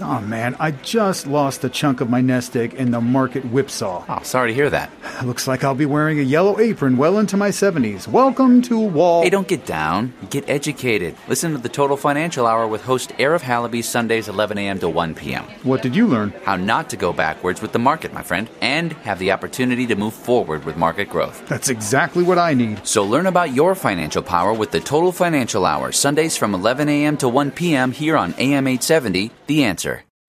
Oh, man, I just lost a chunk of my nest egg in the market whipsaw. Oh, sorry to hear that. Looks like I'll be wearing a yellow apron well into my 70s. Welcome to Wall... Hey, don't get down. Get educated. Listen to The Total Financial Hour with host Arif Halaby, Sundays 11 a.m. to 1 p.m. What did you learn? How not to go backwards with the market, my friend, and have the opportunity to move forward with market growth. That's exactly what I need. So learn about your financial power with The Total Financial Hour, Sundays from 11 a.m. to 1 p.m. here on AM 870, The Answer.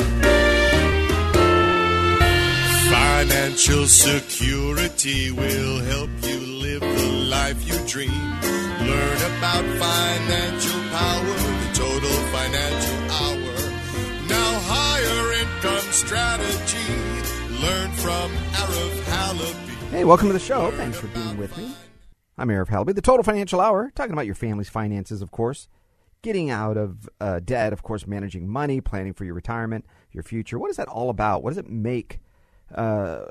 Financial security will help you live the life you dream. Learn about financial power, the total financial hour. Now higher income strategy. Learn from Arif Halaby. Hey, welcome to the show. Thanks for being with me. I'm Arif Halaby, the Total Financial Hour, talking about your family's finances, of course. Getting out of debt, of course, managing money, planning for your retirement, your future. What is that all about? What does it make a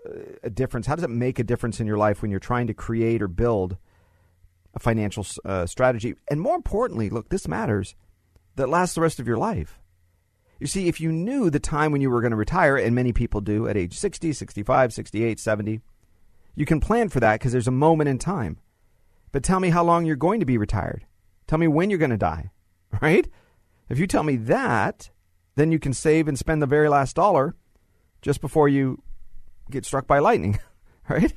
difference? How does it make a difference in your life when you're trying to create or build a financial strategy? And more importantly, look, this matters that lasts the rest of your life. You see, if you knew the time when you were going to retire, and many people do at age 60, 65, 68, 70, you can plan for that because there's a moment in time. But tell me how long you're going to be retired. Tell me when you're going to die. Right? If you tell me that, then you can save and spend the very last dollar just before you get struck by lightning. Right?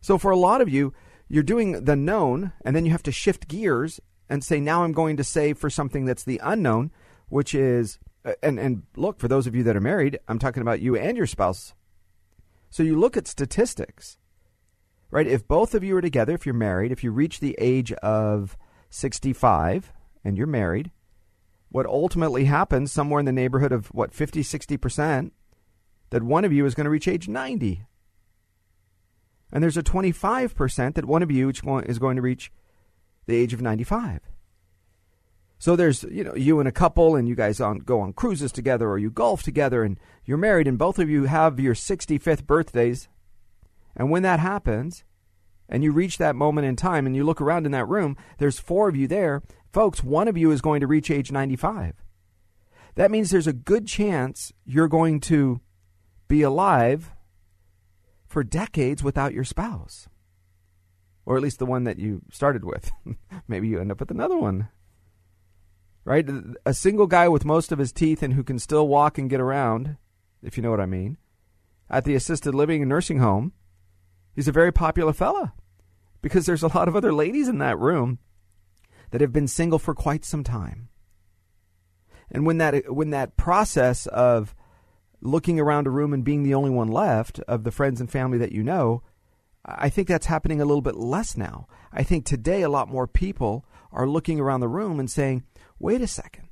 So for a lot of you, you're doing the known, and then you have to shift gears and say, now I'm going to save for something that's the unknown, which is, and look, for those of you that are married, I'm talking about you and your spouse. So you look at statistics, right? If both of you are together, if you're married, if you reach the age of 65, and you're married, what ultimately happens somewhere in the neighborhood of, 50, 60%, that one of you is going to reach age 90. And there's a 25% that one of you is going to reach the age of 95. So there's, you and a couple, and you guys go on cruises together, or you golf together, and you're married, and both of you have your 65th birthdays. And when that happens, and you reach that moment in time, and you look around in that room, there's four of you there. Folks, one of you is going to reach age 95. That means there's a good chance you're going to be alive for decades without your spouse, or at least the one that you started with. Maybe you end up with another one, right? A single guy with most of his teeth and who can still walk and get around, if you know what I mean, at the assisted living and nursing home, he's a very popular fella because there's a lot of other ladies in that room that have been single for quite some time. And when that process of looking around a room and being the only one left of the friends and family that you know, I think that's happening a little bit less now. I think today a lot more people are looking around the room and saying, wait a second,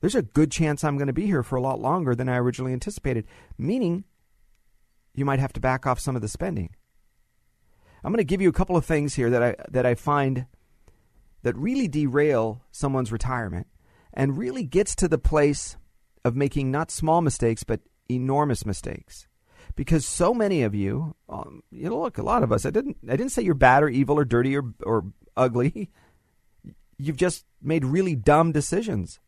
there's a good chance I'm going to be here for a lot longer than I originally anticipated, meaning you might have to back off some of the spending. I'm going to give you a couple of things here that I find that really derail someone's retirement and really gets to the place of making not small mistakes, but enormous mistakes. Because so many of you, look, a lot of us, I didn't say you're bad or evil or dirty or ugly. You've just made really dumb decisions.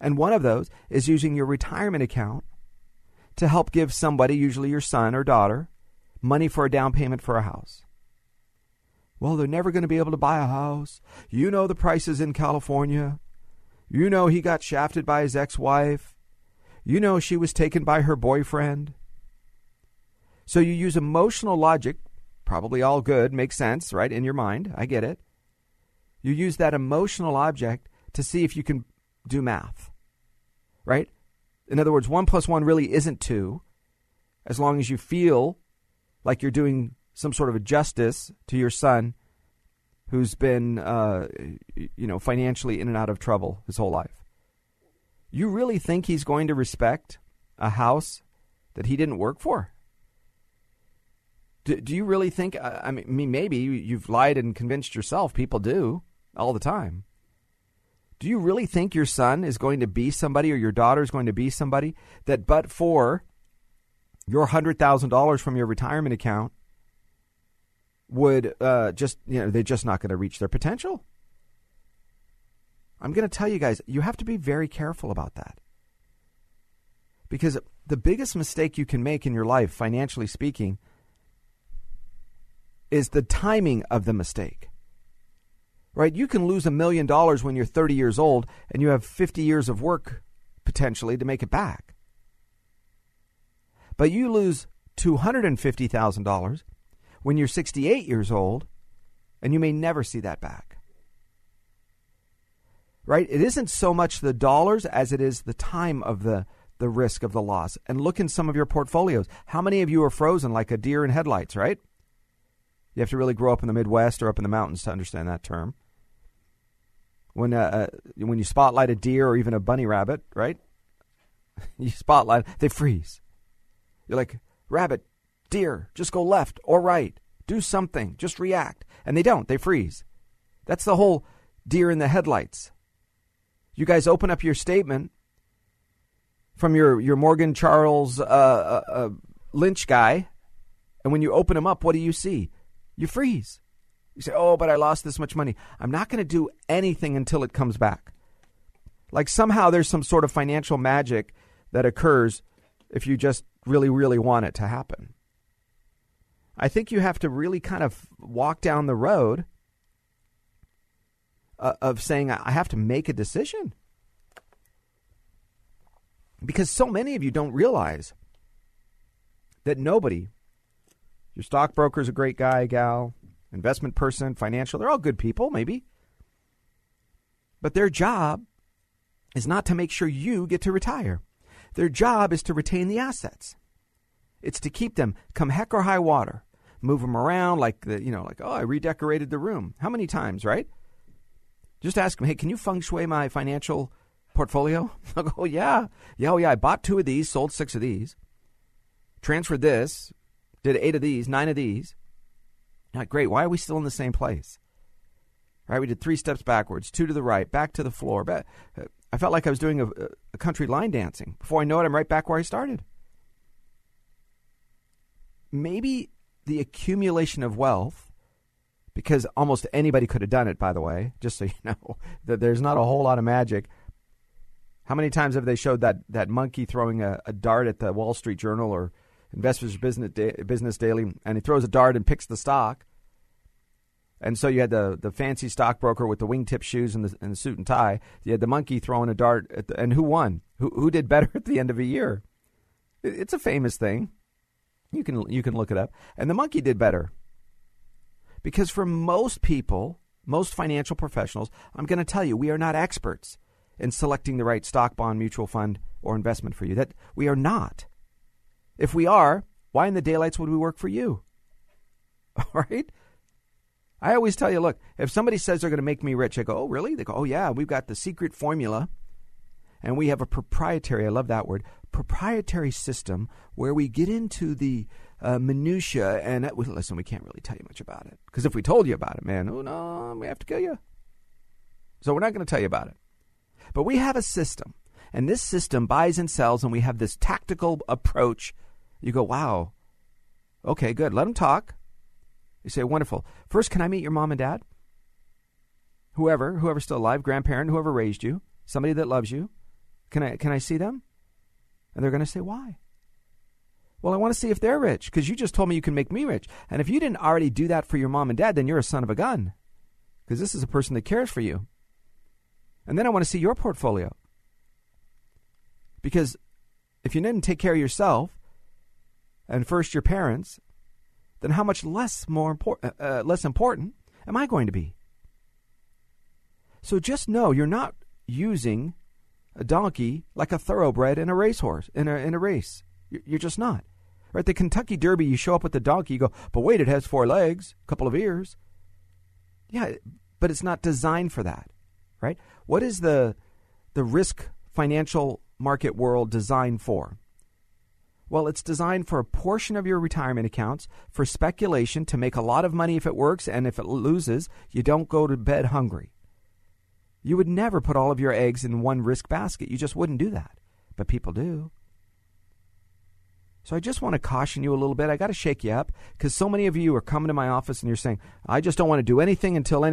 And one of those is using your retirement account to help give somebody, usually your son or daughter, money for a down payment for a house. Well, they're never going to be able to buy a house. You know the prices in California. You know he got shafted by his ex-wife. You know she was taken by her boyfriend. So you use emotional logic, probably all good, makes sense, right, in your mind. I get it. You use that emotional object to see if you can do math, right? In other words, 1 plus 1 really isn't 2, as long as you feel like you're doing some sort of a justice to your son who's been, financially in and out of trouble his whole life. You really think he's going to respect a house that he didn't work for? Do you really think, I mean, maybe you've lied and convinced yourself, people do all the time. Do you really think your son is going to be somebody or your daughter is going to be somebody that but for your $100,000 from your retirement account would just, you know, they're just not going to reach their potential? I'm going to tell you guys, you have to be very careful about that. Because the biggest mistake you can make in your life, financially speaking, is the timing of the mistake, right? You can lose $1 million when you're 30 years old and you have 50 years of work potentially to make it back. But you lose $250,000 when you're 68 years old and you may never see that back, right? It isn't so much the dollars as it is the time of the risk of the loss. And look in some of your portfolios. How many of you are frozen like a deer in headlights, right? You have to really grow up in the Midwest or up in the mountains to understand that term. When you spotlight a deer or even a bunny rabbit, right? You spotlight, they freeze. You're like, rabbit, deer, just go left or right. Do something, just react. And they don't, they freeze. That's the whole deer in the headlights. You guys open up your statement from your Morgan Charles Lynch guy. And when you open him up, what do you see? You freeze. You say, oh, but I lost this much money. I'm not going to do anything until it comes back. Like somehow there's some sort of financial magic that occurs if you just really, really want it to happen. I think you have to really kind of walk down the road of saying, I have to make a decision. Because so many of you don't realize that nobody... Your stockbroker's a great guy, gal, investment person, financial. They're all good people, maybe. But their job is not to make sure you get to retire. Their job is to retain the assets. It's to keep them, come heck or high water, move them around like, oh, I redecorated the room. How many times, right? Just ask them, hey, can you feng shui my financial portfolio? They'll go, oh, yeah, I bought 2 of these, sold 6 of these, transferred this, did 8 of these, 9 of these. Not great. Why are we still in the same place? Right? We did 3 steps backwards, 2 to the right, back to the floor. Back. I felt like I was doing a country line dancing. Before I know it, I'm right back where I started. Maybe the accumulation of wealth, because almost anybody could have done it, by the way, just so you know, that there's not a whole lot of magic. How many times have they showed that monkey throwing a dart at the Wall Street Journal or Investors Business Daily, and he throws a dart and picks the stock. And so you had the fancy stockbroker with the wingtip shoes and the suit and tie. You had the monkey throwing a dart, and who won? Who did better at the end of a year? It's a famous thing. You can look it up. And the monkey did better. Because for most people, most financial professionals, I'm going to tell you, we are not experts in selecting the right stock, bond, mutual fund, or investment for you. That we are not. If we are, why in the daylights would we work for you? All right? I always tell you, look, if somebody says they're going to make me rich, I go, oh, really? They go, oh, yeah, we've got the secret formula. And we have a proprietary, I love that word, proprietary system where we get into the minutia. And listen, we can't really tell you much about it. Because if we told you about it, man, oh, no, we have to kill you. So we're not going to tell you about it. But we have a system. And this system buys and sells, and we have this tactical approach. You go, wow, okay, good. Let them talk. You say, wonderful. First, can I meet your mom and dad? Whoever's still alive, grandparent, whoever raised you, somebody that loves you. Can I see them? And they're going to say, why? Well, I want to see if they're rich because you just told me you can make me rich. And if you didn't already do that for your mom and dad, then you're a son of a gun because this is a person that cares for you. And then I want to see your portfolio because if you didn't take care of yourself, and first your parents, then how much less important am I going to be? So just know you're not using a donkey like a thoroughbred in a racehorse in a race. You're just not. Right? The Kentucky Derby, you show up with the donkey, you go, but wait, it has 4 legs, a couple of ears. Yeah, but it's not designed for that, right? What is the risk financial market world designed for? Well, it's designed for a portion of your retirement accounts for speculation to make a lot of money if it works, and if it loses, you don't go to bed hungry. You would never put all of your eggs in one risk basket. You just wouldn't do that. But people do. So I just want to caution you a little bit. I got to shake you up because so many of you are coming to my office and you're saying, I just don't want to do anything until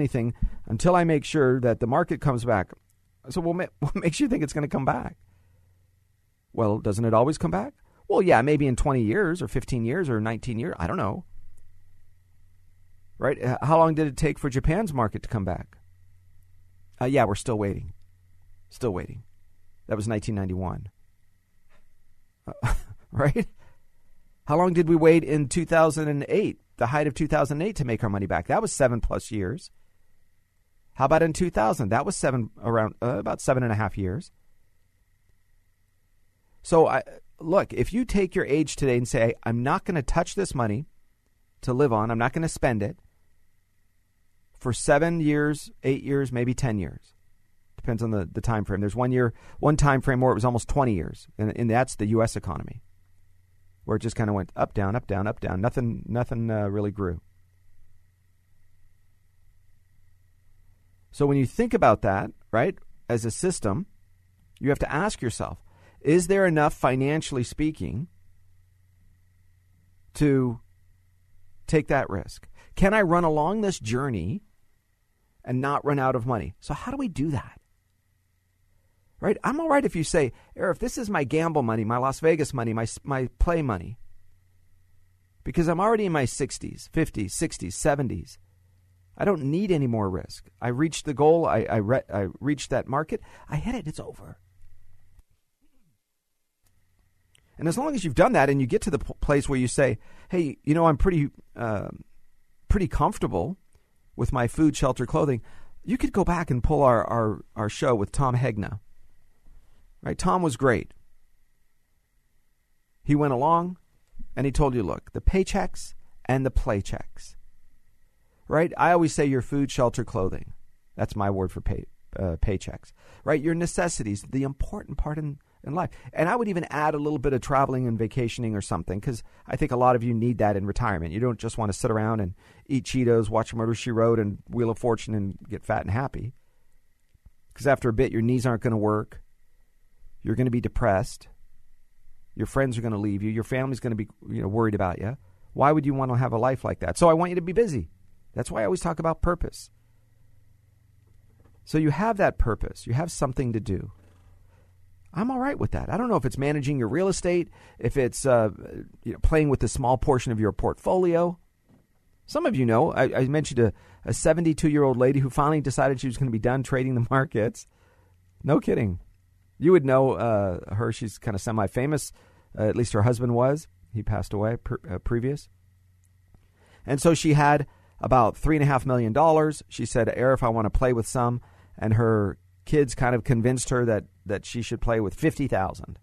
I make sure that the market comes back. So what makes you think it's going to come back? Well, doesn't it always come back? Well, yeah, maybe in 20 years or 15 years or 19 years. I don't know. Right? How long did it take for Japan's market to come back? Yeah, we're still waiting. Still waiting. That was 1991. Right? How long did we wait in 2008, the height of 2008, to make our money back? That was 7+ years. How about in 2000? That was about 7.5 years. So Look, if you take your age today and say, I'm not going to touch this money to live on, I'm not going to spend it for 7 years, 8 years, maybe 10 years. Depends on the time frame. There's one time frame where it was almost 20 years, and that's the U.S. economy, where it just kind of went up, down, up, down, up, down. Nothing really grew. So when you think about that, right, as a system, you have to ask yourself, is there enough, financially speaking, to take that risk? Can I run along this journey and not run out of money? So how do we do that? Right? I'm all right if you say, Arif, this is my gamble money, my Las Vegas money, my play money, because I'm already in my 60s, 50s, 60s, 70s. I don't need any more risk. I reached the goal. I reached that market. I hit it. It's over. And as long as you've done that and you get to the place where you say, hey, you know, I'm pretty comfortable with my food, shelter, clothing, you could go back and pull our show with Tom Hegna. Right? Tom was great. He went along and he told you, look, the paychecks and the play checks. Right? I always say your food, shelter, clothing. That's my word for paychecks. Right? Your necessities, the important part in life. And I would even add a little bit of traveling and vacationing or something, because I think a lot of you need that in retirement. You don't just want to sit around and eat Cheetos, watch Murder, She Wrote and Wheel of Fortune and get fat and happy, because after a bit, your knees aren't going to work. You're going to be depressed. Your friends are going to leave you. Your family's going to be worried about you. Why would you want to have a life like that? So I want you to be busy. That's why I always talk about purpose. So you have that purpose. You have something to do. I'm all right with that. I don't know if it's managing your real estate, if it's playing with a small portion of your portfolio. Some of you know, I mentioned a 72-year-old lady who finally decided she was going to be done trading the markets. No kidding. You would know her. She's kind of semi-famous. At least her husband was. He passed away previous. And so she had about $3.5 million. She said, Arif, I want to play with some. And her kids kind of convinced her that she should play with 50,000,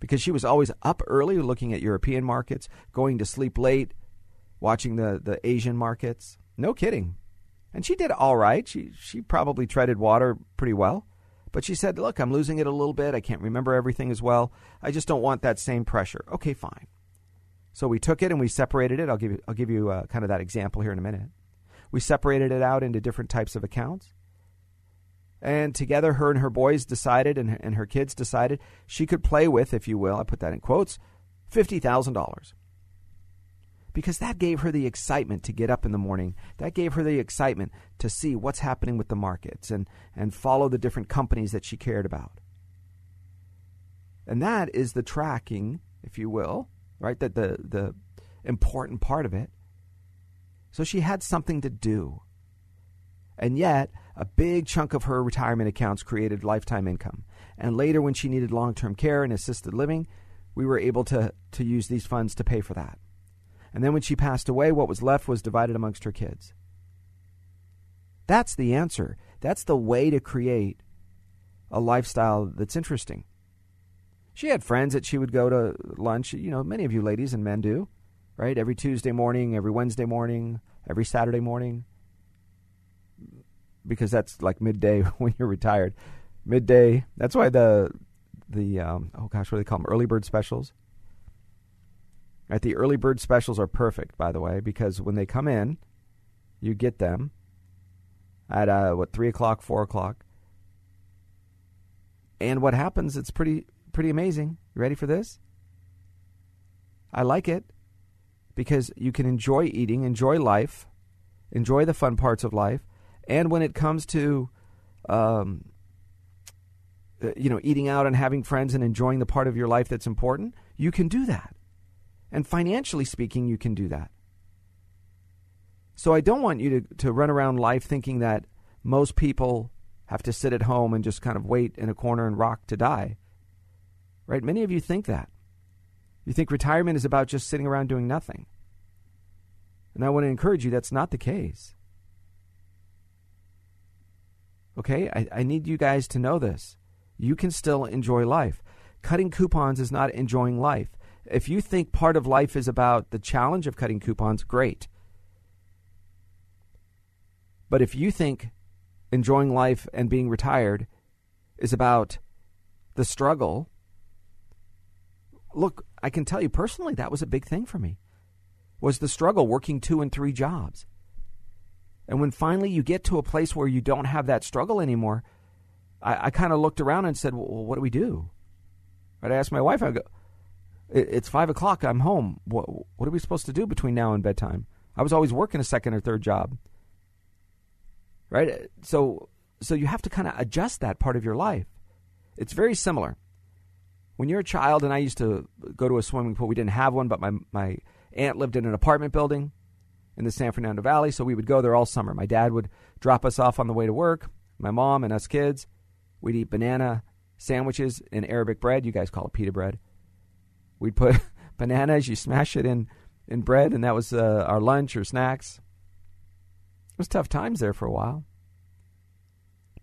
because she was always up early looking at European markets, going to sleep late, watching the Asian markets. No kidding. And she did all right. She probably treaded water pretty well. But she said, look, I'm losing it a little bit. I can't remember everything as well. I just don't want that same pressure. Okay, fine. So we took it and we separated it. I'll give you kind of that example here in a minute. We separated it out into different types of accounts. And together, her and her boys decided, and her kids decided, she could play with, if you will, I put that in quotes, $50,000. Because that gave her the excitement to get up in the morning. That gave her the excitement to see what's happening with the markets and follow the different companies that she cared about. And that is the tracking, if you will, right? That the important part of it. So she had something to do. And yet, a big chunk of her retirement accounts created lifetime income. And later, when she needed long-term care and assisted living, we were able to use these funds to pay for that. And then when she passed away, what was left was divided amongst her kids. That's the answer. That's the way to create a lifestyle that's interesting. She had friends that she would go to lunch. You know, many of you ladies and men do, right? Every Tuesday morning, every Wednesday morning, every Saturday morning. Because that's like midday when you're retired. midday. That's why the what do they call them? Early bird specials. Right, the early bird specials are perfect, by the way, because when they come in, you get them at 3 o'clock, 4 o'clock, and what happens? It's pretty amazing. You ready for this? I like it because you can enjoy eating, enjoy life, enjoy the fun parts of life, and when it comes to eating out and having friends and enjoying the part of your life that's important, you can do that. And financially speaking, you can do that. So I don't want you to run around life thinking that most people have to sit at home and just kind of wait in a corner and rock to die. Right? Many of you think that. You think retirement is about just sitting around doing nothing. And I want to encourage you, that's not the case. Okay? I need you guys to know this. You can still enjoy life. Cutting coupons is not enjoying life. If you think part of life is about the challenge of cutting coupons, great. But if you think enjoying life and being retired is about the struggle, look, I can tell you personally that was a big thing for me, was the struggle working 2 and 3 jobs. And when finally you get to a place where you don't have that struggle anymore, I kind of looked around and said, well, what do we do? Right? I asked my wife, I go, it's 5 o'clock. I'm home. What are we supposed to do between now and bedtime? I was always working a second or third job. Right? So you have to kind of adjust that part of your life. It's very similar. When you're a child, and I used to go to a swimming pool. We didn't have one, but my aunt lived in an apartment building in the San Fernando Valley. So we would go there all summer. My dad would drop us off on the way to work. My mom and us kids, we'd eat banana sandwiches and Arabic bread. You guys call it pita bread. We'd put bananas, you smash it in bread, and that was our lunch or snacks. It was tough times there for a while.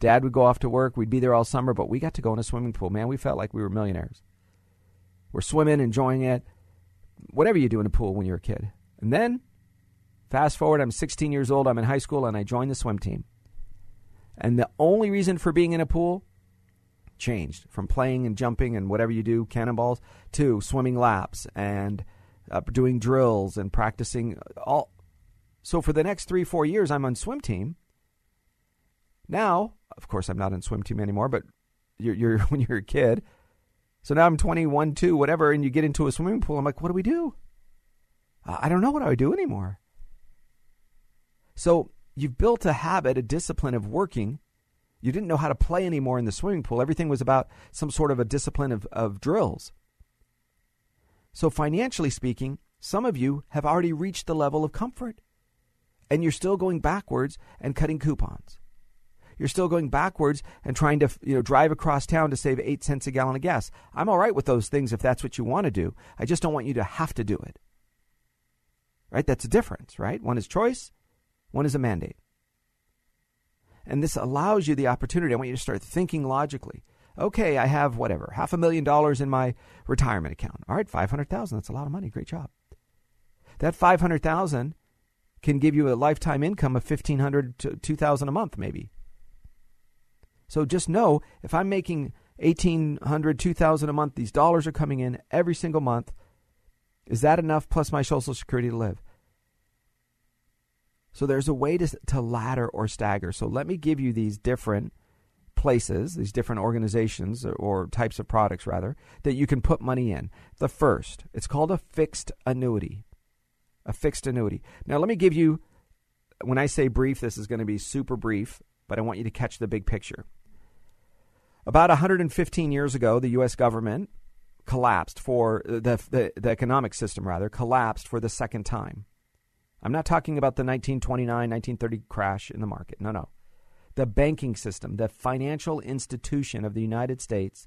Dad would go off to work. We'd be there all summer, but we got to go in a swimming pool. Man, we felt like we were millionaires. We're swimming, enjoying it, whatever you do in a pool when you're a kid. And then, fast forward, I'm 16 years old. I'm in high school, and I joined the swim team. And the only reason for being in a pool changed from playing and jumping and whatever you do, cannonballs, to swimming laps and doing drills and practicing all. So for the next 3-4 years, I'm on swim team. Now, of course, I'm not on swim team anymore, but you're when you're a kid. So now I'm 21, 2, whatever, and you get into a swimming pool. I'm like, what do we do? I don't know what I would do anymore. So you've built a habit, a discipline of working. You didn't know how to play anymore in the swimming pool. Everything was about some sort of a discipline of drills. So financially speaking, some of you have already reached the level of comfort, and you're still going backwards and cutting coupons. You're still going backwards and trying to drive across town to save 8 cents a gallon of gas. I'm all right with those things if that's what you want to do. I just don't want you to have to do it. Right? That's a difference, right? One is choice. One is a mandate. And this allows you the opportunity. I want you to start thinking logically. Okay, I have whatever, $500,000 in my retirement account. All right, $500,000. That's a lot of money. Great job. That $500,000 can give you a lifetime income of $1,500 to $2,000 a month, maybe. So just know, if I'm making $1,800, $2,000 a month, these dollars are coming in every single month. Is that enough plus my Social Security to live? So there's a way to ladder or stagger. So let me give you these different places, these different organizations or types of products, rather, that you can put money in. The first, it's called a fixed annuity. A fixed annuity. Now, let me give you, when I say brief, this is going to be super brief, but I want you to catch the big picture. About 115 years ago, the U.S. government collapsed for the economic system, rather, collapsed for the second time. I'm not talking about the 1929, 1930 crash in the market. No, no. The banking system, the financial institution of the United States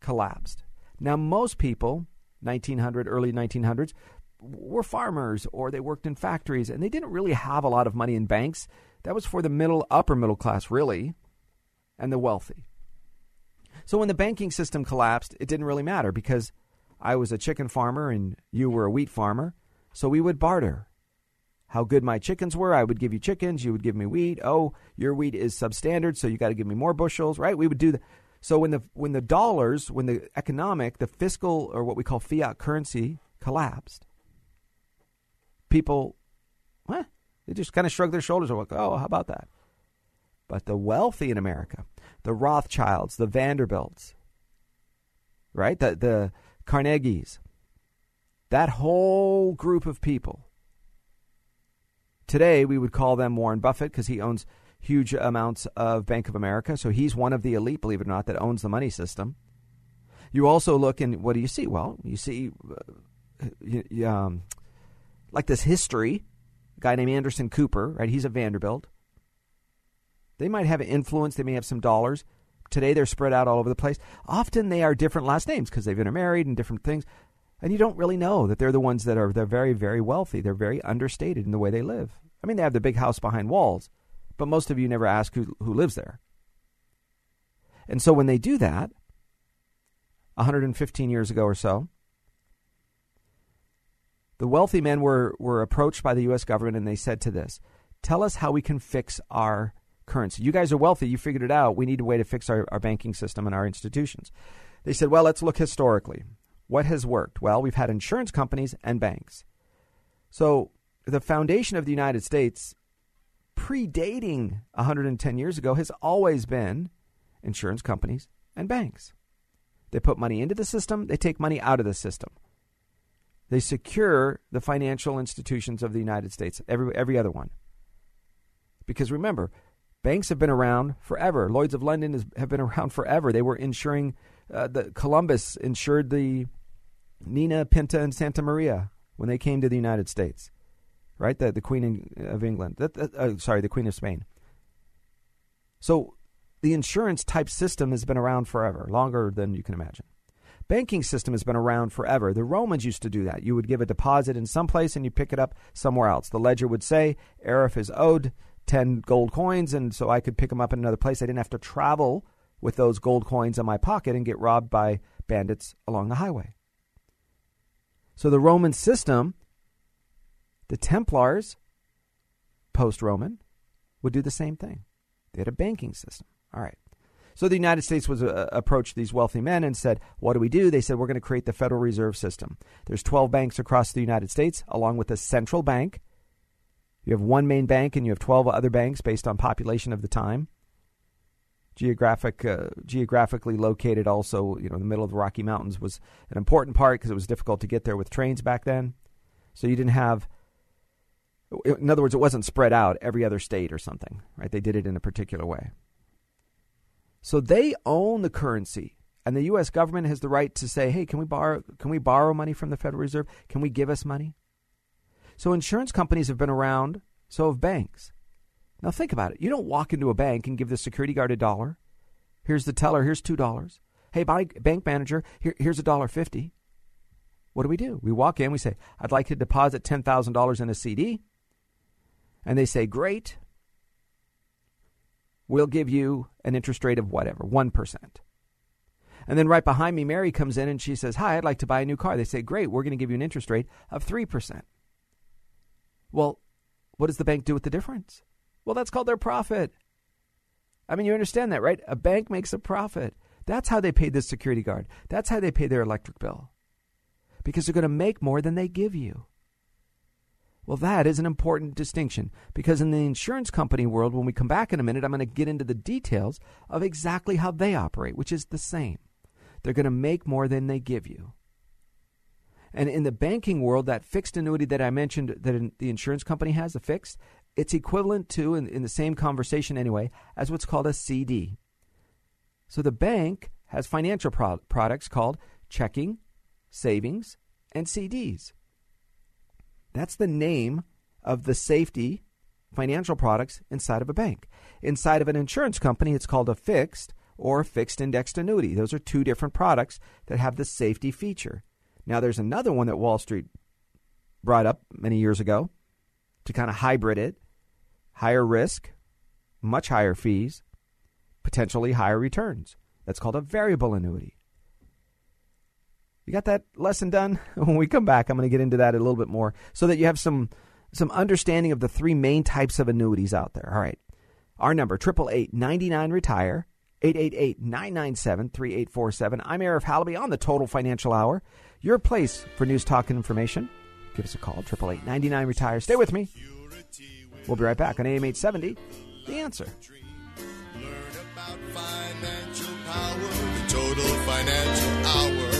collapsed. Now, most people, 1900, early 1900s, were farmers or they worked in factories, and they didn't really have a lot of money in banks. That was for the upper middle class, really, and the wealthy. So when the banking system collapsed, it didn't really matter because I was a chicken farmer and you were a wheat farmer, so we would barter. How good my chickens were, I would give you chickens, you would give me wheat. Oh, your wheat is substandard, so you got to give me more bushels, right? We would do that. So when the fiscal, or what we call fiat currency, collapsed, people, they just kind of shrugged their shoulders and went, oh, how about that? But the wealthy in America, the Rothschilds, the Vanderbilts, right, the Carnegies, that whole group of people. Today, we would call them Warren Buffett because he owns huge amounts of Bank of America. So he's one of the elite, believe it or not, that owns the money system. You also look and what do you see? Well, you see like this history, a guy named Anderson Cooper, right? He's a Vanderbilt. They might have influence. They may have some dollars. Today, they're spread out all over the place. Often they are different last names because they've intermarried and different things. And you don't really know that they're the ones that are, they're very, very wealthy. They're very understated in the way they live. I mean, they have the big house behind walls, but most of you never ask who lives there. And so when they do that, 115 years ago or so, the wealthy men were approached by the U.S. government and they said to this, tell us how we can fix our currency. You guys are wealthy. You figured it out. We need a way to fix our banking system and our institutions. They said, well, let's look historically. What has worked? Well, we've had insurance companies and banks. So the foundation of the United States, predating 110 years ago, has always been insurance companies and banks. They put money into the system. They take money out of the system. They secure the financial institutions of the United States, every other one. Because remember, banks have been around forever. Lloyd's of London have been around forever. They were insuring Columbus insured the Nina, Pinta, and Santa Maria when they came to the United States, right? The Queen of England, the Queen of Spain. So the insurance type system has been around forever, longer than you can imagine. Banking system has been around forever. The Romans used to do that. You would give a deposit in some place and you pick it up somewhere else. The ledger would say, Arif is owed 10 gold coins, and so I could pick them up in another place. I didn't have to travel with those gold coins in my pocket and get robbed by bandits along the highway. So the Roman system, the Templars, post-Roman, would do the same thing. They had a banking system. All right. So the United States was approached these wealthy men and said, what do? They said, we're going to create the Federal Reserve System. There's 12 banks across the United States, along with a central bank. You have one main bank and you have 12 other banks based on population of the time. Geographically located also, you know, in the middle of the Rocky Mountains was an important part because it was difficult to get there with trains back then. So you didn't have, in other words, it wasn't spread out every other state or something, right? They did it in a particular way. So they own the currency, and the U.S. government has the right to say, hey, can we borrow money from the Federal Reserve? Can we give us money? So insurance companies have been around, so have banks. Now, think about it. You don't walk into a bank and give the security guard $1. Here's the teller. Here's $2. Hey, bank manager, here's $1.50. What do? We walk in. We say, I'd like to deposit $10,000 in a CD. And they say, great. We'll give you an interest rate of whatever, 1%. And then right behind me, Mary comes in and she says, hi, I'd like to buy a new car. They say, great. We're going to give you an interest rate of 3%. Well, what does the bank do with the difference? Well, that's called their profit. I mean, you understand that, right? A bank makes a profit. That's how they pay this security guard. That's how they pay their electric bill. Because they're going to make more than they give you. Well, that is an important distinction. Because in the insurance company world, when we come back in a minute, I'm going to get into the details of exactly how they operate, which is the same. They're going to make more than they give you. And in the banking world, that fixed annuity that I mentioned that the insurance company has, the fixed, it's equivalent to, in the same conversation anyway, as what's called a CD. So the bank has financial products called checking, savings, and CDs. That's the name of the safety financial products inside of a bank. Inside of an insurance company, it's called a fixed or fixed indexed annuity. Those are two different products that have the safety feature. Now, there's another one that Wall Street brought up many years ago to kind of hybrid it. Higher risk, much higher fees, potentially higher returns. That's called a variable annuity. You got that lesson done? When we come back, I'm going to get into that a little bit more so that you have some understanding of the three main types of annuities out there. All right. Our number, 888-99-RETIRE. 888-997-3847. I'm Arif Halaby on the Total Financial Hour, your place for news, talk, and information. Give us a call, 888-99-RETIRE. Stay with me. We'll be right back on AM 870, The Answer. Learn about financial power, the Total Financial Hour.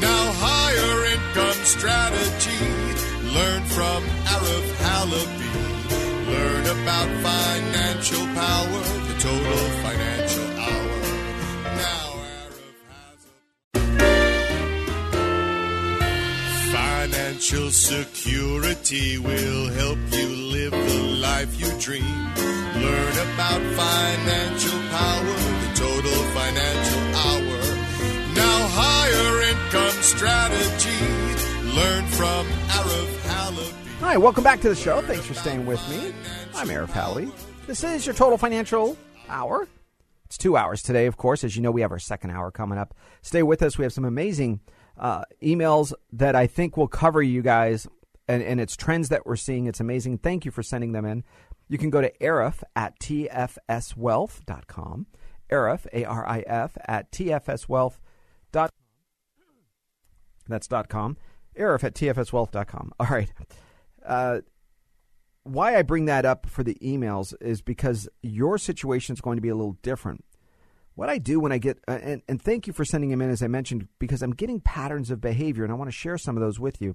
Now higher income strategy. Learn from Arif Halaby. Learn about financial power, the Total Financial Hour. Now Financial security will help you live the life you dream. Learn about financial power, the Total Financial Hour. Now higher income strategy. Learn from Arif Halaby. Hi, welcome back to the show. Thanks for staying with me. I'm Arif Halaby. This is your Total Financial Hour. It's 2 hours today, of course. As you know, we have our second hour coming up. Stay with us. We have some amazing emails that I think will cover you guys, and it's trends that we're seeing. It's amazing. Thank you for sending them in. You can go to Arif at tfswealth.com. Arif, A-R-I-F, at tfswealth.com. That's .com. Arif at tfswealth.com. All right. Why I bring that up for the emails is because your situation is going to be a little different. What I do when I get, and thank you for sending them in, as I mentioned, because I'm getting patterns of behavior, and I want to share some of those with you.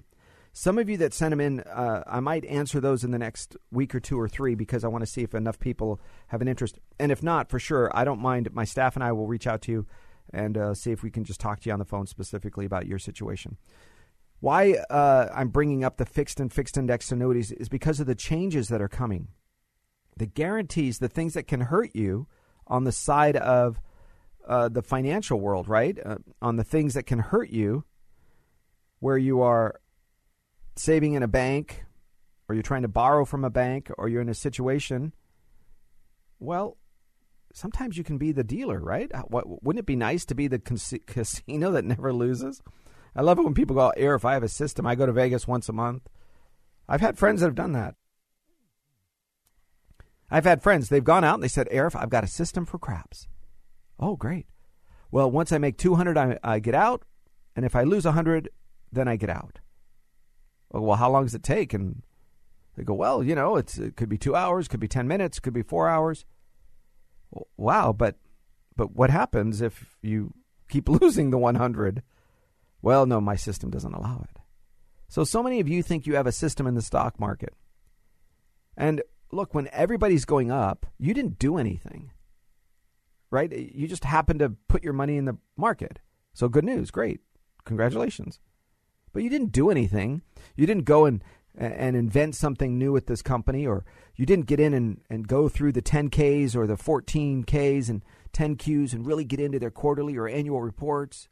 Some of you that sent them in, I might answer those in the next week or two or three, because I want to see if enough people have an interest. And if not, for sure, I don't mind. My staff and I will reach out to you and see if we can just talk to you on the phone specifically about your situation. Why I'm bringing up the fixed and fixed index annuities is because of the changes that are coming. The guarantees, the things that can hurt you on the side of the financial world, right? On the things that can hurt you, where you are saving in a bank, or you're trying to borrow from a bank, or you're in a situation. Well, sometimes you can be the dealer, right? Wouldn't it be nice to be the casino that never loses? I love it when people go, Arif, if I have a system, I go to Vegas once a month. I've had friends that have done that. I've had friends, they've gone out and they said, Arif, I've got a system for craps. Oh, great. Well, once I make 200, I get out. And if I lose 100, then I get out. Well, how long does it take? And they go, well, you know, it could be 2 hours, could be 10 minutes, could be 4 hours. Wow. But what happens if you keep losing the 100? Well, no, my system doesn't allow it. So many of you think you have a system in the stock market. And look, when everybody's going up, you didn't do anything. Right? You just happen to put your money in the market. So good news. Great. Congratulations. But you didn't do anything. You didn't go and invent something new with this company, or you didn't get in and go through the 10Ks or the 14Ks and 10Qs and really get into their quarterly or annual reports,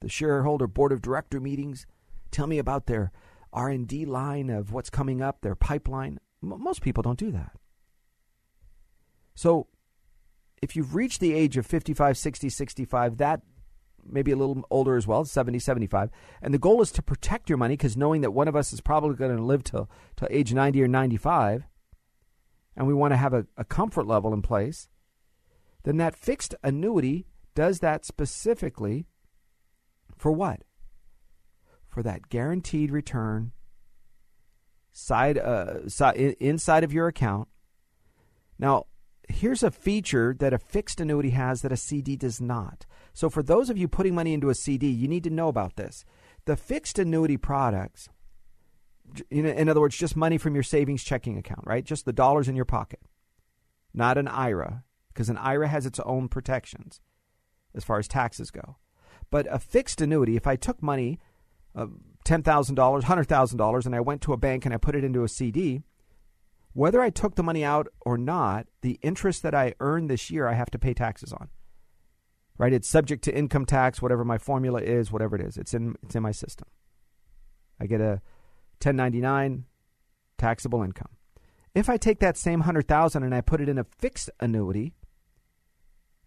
the shareholder board of director meetings. Tell me about their R&D line of what's coming up, their pipeline. Most people don't do that. So if you've reached the age of 55, 60, 65, that maybe a little older as well, 70, 75. And the goal is to protect your money, because knowing that one of us is probably going to live till age 90 or 95, and we want to have a comfort level in place, then that fixed annuity does that specifically for what? For that guaranteed return inside of your account. Now, here's a feature that a fixed annuity has that a CD does not. So for those of you putting money into a CD, you need to know about this. The fixed annuity products, in other words, just money from your savings checking account, right? Just the dollars in your pocket, not an IRA, because an IRA has its own protections as far as taxes go. But a fixed annuity, if I took money, $10,000, $100,000, and I went to a bank and I put it into a CD, whether I took the money out or not, the interest that I earn this year, I have to pay taxes on, right? It's subject to income tax, whatever my formula is, whatever it is. It's in my system. I get a 1099 taxable income. If I take that same $100,000 and I put it in a fixed annuity,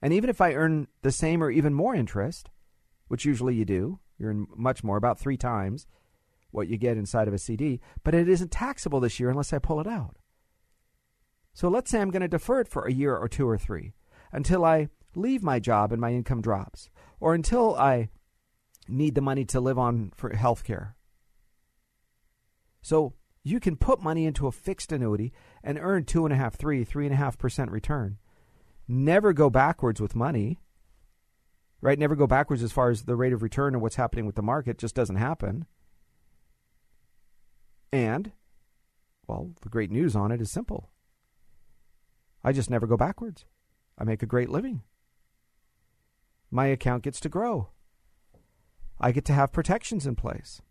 and even if I earn the same or even more interest, which usually you do, you earn much more, about 3 times what you get inside of a CD, but it isn't taxable this year unless I pull it out. So let's say I'm going to defer it for a year or two or three until I leave my job and my income drops, or until I need the money to live on for health care. So you can put money into a fixed annuity and earn 3.5% return. Never go backwards with money, right? Never go backwards as far as the rate of return or what's happening with the market. Just doesn't happen. And, well, the great news on it is simple. I just never go backwards. I make a great living. My account gets to grow. I get to have protections in place.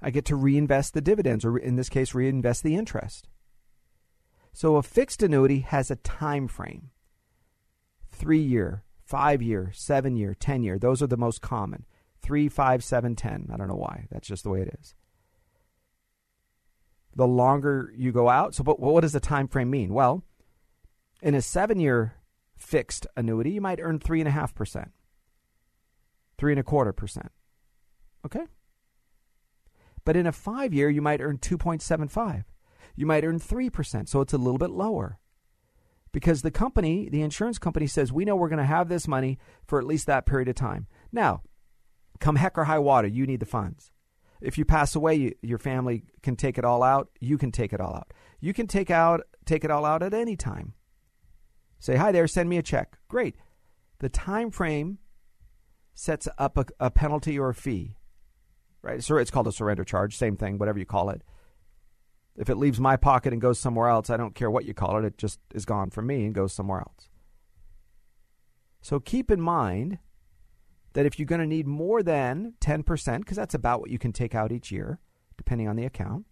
I get to reinvest the dividends, or in this case, reinvest the interest. So a fixed annuity has a time frame. 3-year, 5-year, 7-year, 10-year. Those are the most common. 3, 5, 7, 10. I don't know why. That's just the way it is. The longer you go out. So but what does the time frame mean? Well, in a 7-year fixed annuity, you might earn 3.5%, 3.25%. Okay. But in a 5-year, you might earn 2.75. You might earn 3%. So it's a little bit lower because the company, the insurance company says, we know we're going to have this money for at least that period of time. Now, come heck or high water, you need the funds. If you pass away, your family can take it all out. You can take it all out. You can take it all out at any time. Say, hi there, send me a check. Great. The time frame sets up a penalty or a fee, right? So it's called a surrender charge. Same thing, whatever you call it. If it leaves my pocket and goes somewhere else, I don't care what you call it. It just is gone from me and goes somewhere else. So keep in mind that if you're going to need more than 10%, because that's about what you can take out each year, depending on the account,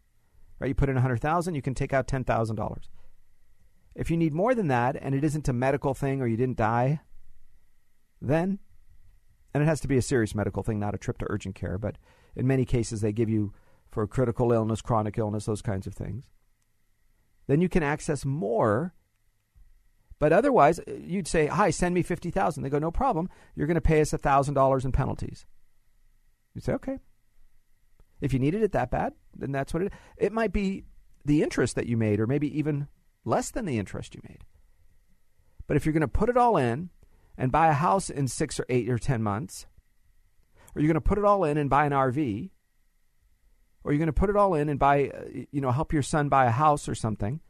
right? You put in $100,000, you can take out $10,000. If you need more than that, and it isn't a medical thing or you didn't die, then, and it has to be a serious medical thing, not a trip to urgent care, but in many cases they give you for critical illness, chronic illness, those kinds of things, then you can access more. But otherwise, you'd say, hi, send me $50,000. They go, no problem. You're going to pay us $1,000 in penalties. You say, okay. If you needed it that bad, then that's what it is. It might be the interest that you made, or maybe even less than the interest you made. But if you're going to put it all in and buy a house in 6 or 8 or 10 months, or you're going to put it all in and buy an RV, or you're going to put it all in and buy, help your son buy a house or something,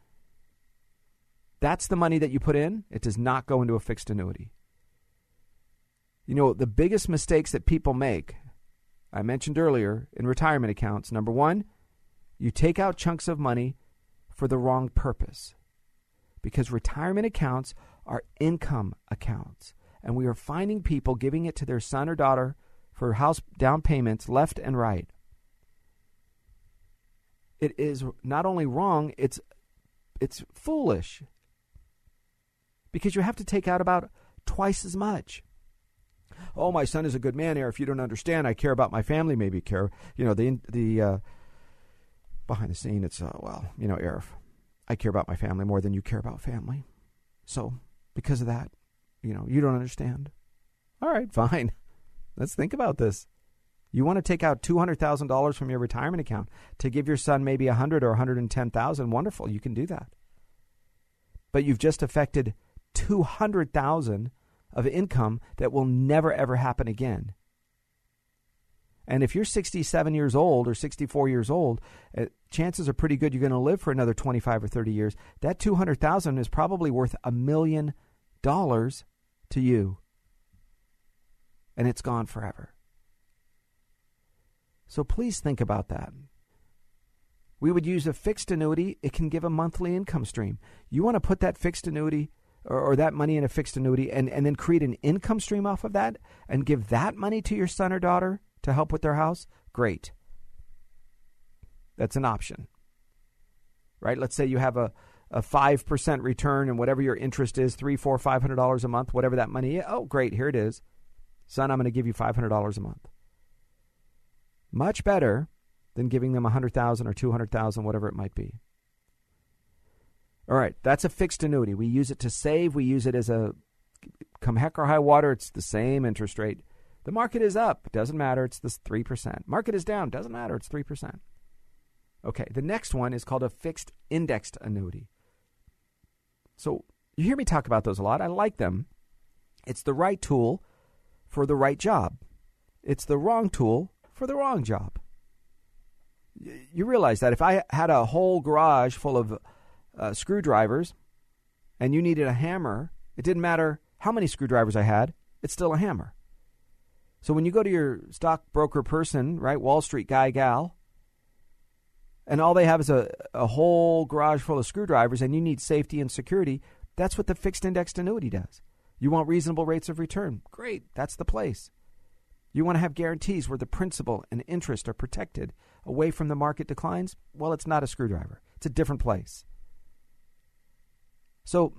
that's the money that you put in. It does not go into a fixed annuity. The biggest mistakes that people make, I mentioned earlier, in retirement accounts. Number one, you take out chunks of money for the wrong purpose, because retirement accounts are income accounts. And we are finding people giving it to their son or daughter for house down payments left and right. It is not only wrong, it's foolish. Because you have to take out about twice as much. Oh, my son is a good man, Arif. You don't understand. I care about my family. Maybe care. The behind the scene, it's, Arif, I care about my family more than you care about family. So because of that, you don't understand. All right, fine. Let's think about this. You want to take out $200,000 from your retirement account to give your son maybe $100,000 or $110,000. Wonderful. You can do that. But you've just affected $200,000 of income that will never, ever happen again. And if you're 67 years old or 64 years old, chances are pretty good you're going to live for another 25 or 30 years. That $200,000 is probably worth $1 million to you. And it's gone forever. So please think about that. We would use a fixed annuity. It can give a monthly income stream. You want to put that fixed annuity or that money in a fixed annuity and then create an income stream off of that and give that money to your son or daughter to help with their house? Great. That's an option, right? Let's say you have a 5% return and whatever your interest is, $300, $400, $500 a month, whatever that money is. Oh, great. Here it is. Son, I'm going to give you $500 a month. Much better than giving them $100,000 or $200,000, whatever it might be. All right, that's a fixed annuity. We use it to save. We use it as a come heck or high water. It's the same interest rate. The market is up. It doesn't matter. It's this 3%. Market is down. Doesn't matter. It's 3%. Okay, the next one is called a fixed indexed annuity. So You hear me talk about those a lot. I like them. It's the right tool for the right job. It's the wrong tool for the wrong job. You realize that if I had a whole garage full of screwdrivers and you needed a hammer, it didn't matter how many screwdrivers I had, it's still a hammer. So when you go to your stockbroker person, right, Wall Street guy, gal, and all they have is a whole garage full of screwdrivers and you need safety and security, that's what the fixed indexed annuity does. You want reasonable rates of return. Great. That's the place. You want to have guarantees where the principal and interest are protected away from the market declines? Well, it's not a screwdriver. It's a different place. So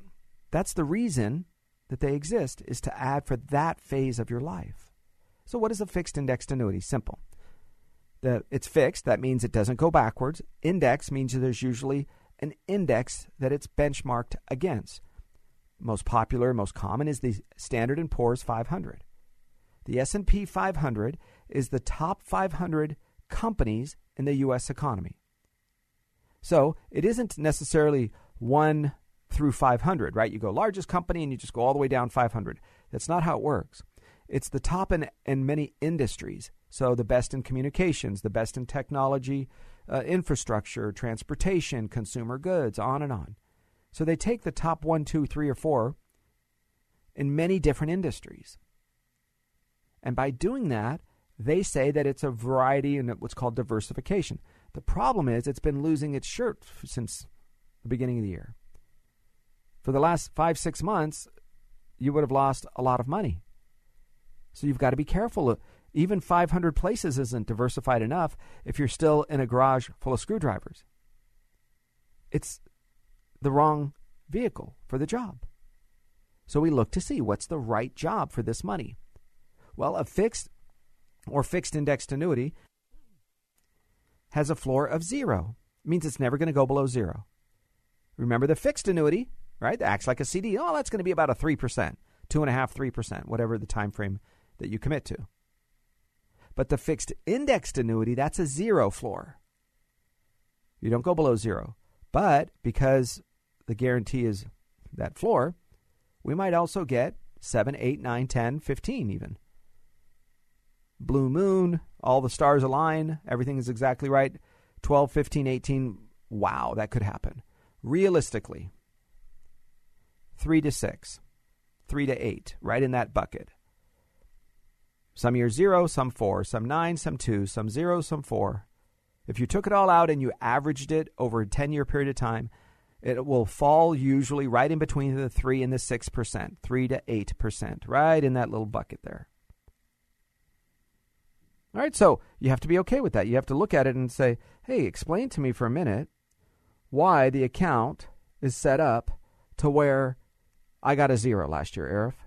that's the reason that they exist, is to add for that phase of your life. So what is a fixed indexed annuity? Simple. It's fixed. That means it doesn't go backwards. Index means there's usually an index that it's benchmarked against. Most popular, most common is the Standard & Poor's 500. The S&P 500 is the top 500 companies in the U.S. economy. So it isn't necessarily 1 through 500, right? You go largest company and you just go all the way down 500. That's not how it works. It's the top in many industries. So the best in communications, the best in technology, infrastructure, transportation, consumer goods, on and on. So they take the top 1, 2, 3, or 4 in many different industries. And by doing that, they say that it's a variety and what's called diversification. The problem is it's been losing its shirt since the beginning of the year. For the last 5-6 months, you would have lost a lot of money. So you've got to be careful. Even 500 places isn't diversified enough if you're still in a garage full of screwdrivers. It's the wrong vehicle for the job. So we look to see what's the right job for this money. Well, a fixed or fixed indexed annuity has a floor of 0. It means it's never going to go below 0. Remember the fixed annuity, right? That acts like a CD. Oh, that's going to be about a 3%, 2.5%, 3%, whatever the time frame that you commit to. But the fixed indexed annuity, that's a 0 floor. You don't go below 0. But because the guarantee is that floor, we might also get 7, 8, 9, 10, 15 even. Blue moon, all the stars align, everything is exactly right. 12, 15, 18, wow, that could happen. Realistically, 3 to 6, 3 to 8, right in that bucket. Some year 0, some 4, some 9, some 2, some 0, some 4. If you took it all out and you averaged it over a 10-year period of time, it will fall usually right in between the 3 and the 6%, 3 to 8%, right in that little bucket there. All right, so you have to be okay with that. You have to look at it and say, hey, explain to me for a minute why the account is set up to where I got a 0 last year, Arif.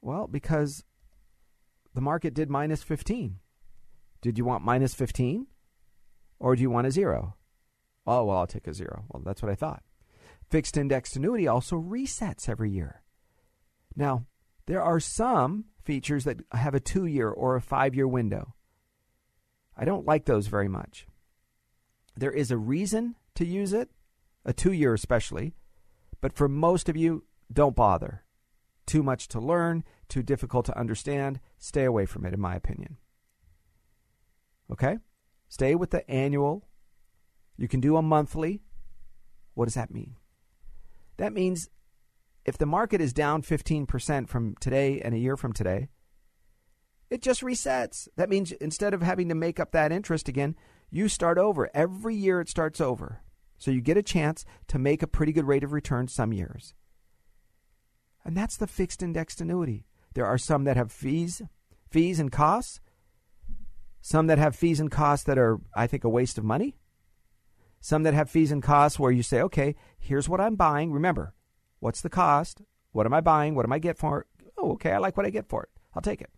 Well, because the market did minus 15. Did you want minus 15 or do you want a 0? Oh, well, I'll take a 0. Well, that's what I thought. Fixed indexed annuity also resets every year. Now, there are some features that have a 2-year or a 5-year window. I don't like those very much. There is a reason to use it, a 2-year especially, but for most of you, don't bother. Too much to learn, too difficult to understand. Stay away from it, in my opinion. Okay? Stay with the annual. You can do a monthly. What does that mean? That means if the market is down 15% from today and a year from today, it just resets. That means instead of having to make up that interest again, you start over. Every year it starts over. So you get a chance to make a pretty good rate of return some years. And that's the fixed indexed annuity. There are some that have fees and costs. Some that have fees and costs that are, I think, a waste of money. Some that have fees and costs where you say, okay, here's what I'm buying. Remember, what's the cost? What am I buying? What am I get for it? Oh, okay, I like what I get for it. I'll take it.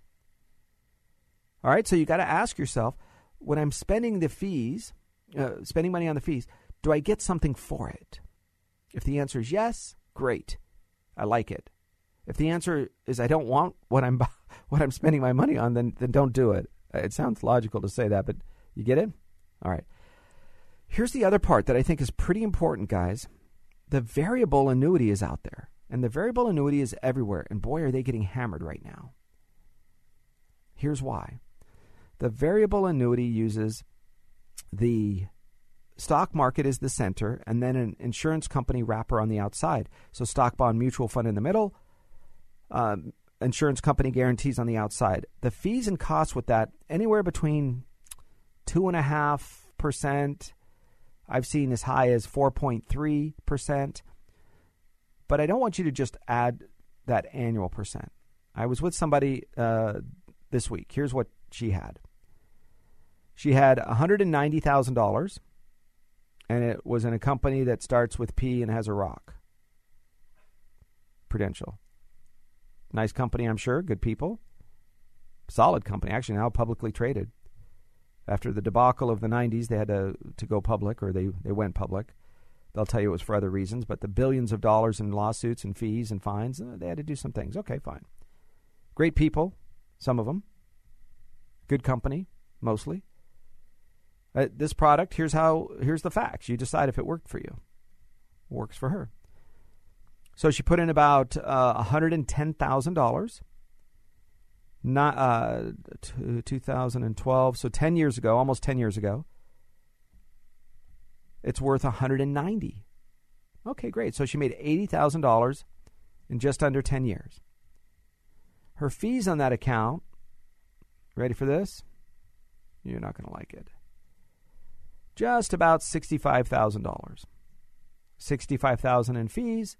All right, so you got to ask yourself, when I'm spending the fees, spending money on the fees, do I get something for it? If the answer is yes, great. I like it. If the answer is I don't want what I'm spending my money on, then don't do it. It sounds logical to say that, but you get it? All right. Here's the other part that I think is pretty important, guys. the variable annuity is out there, and the variable annuity is everywhere, and boy, are they getting hammered right now. Here's why. The variable annuity uses the stock market as the center and then an insurance company wrapper on the outside. So stock, bond, mutual fund in the middle, insurance company guarantees on the outside. The fees and costs with that, anywhere between 2.5%, I've seen as high as 4.3%. But I don't want you to just add that annual percent. I was with somebody this week. Here's what she had. She had $190,000, and it was in a company that starts with P and has a rock. Prudential. Nice company, I'm sure. Good people. Solid company. Actually, now publicly traded. After the debacle of the 90s, they had to go public, or they went public. They'll tell you it was for other reasons, but the billions of dollars in lawsuits and fees and fines, they had to do some things. Okay, fine. Great people, some of them. Good company, mostly. This product, here's the facts. You decide if it worked for you. Works for her. So she put in about $110,000. Not 2012, so 10 years ago, almost 10 years ago. It's worth 190. Okay, great. So she made $80,000 in just under 10 years. Her fees on that account, ready for this? You're not going to like it. Just about $65,000. $65,000 in fees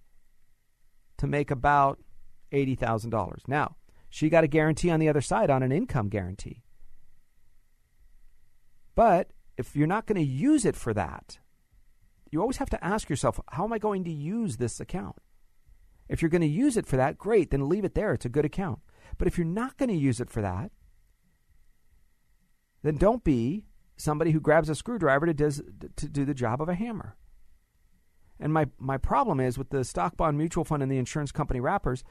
to make about $80,000. Now, she got a guarantee on the other side on an income guarantee. But if you're not going to use it for that, you always have to ask yourself, how am I going to use this account? If you're going to use it for that, great, then leave it there. It's a good account. But if you're not going to use it for that, then don't be somebody who grabs a screwdriver to do the job of a hammer. And my problem is with the stock, bond, mutual fund, and the insurance company wrappers,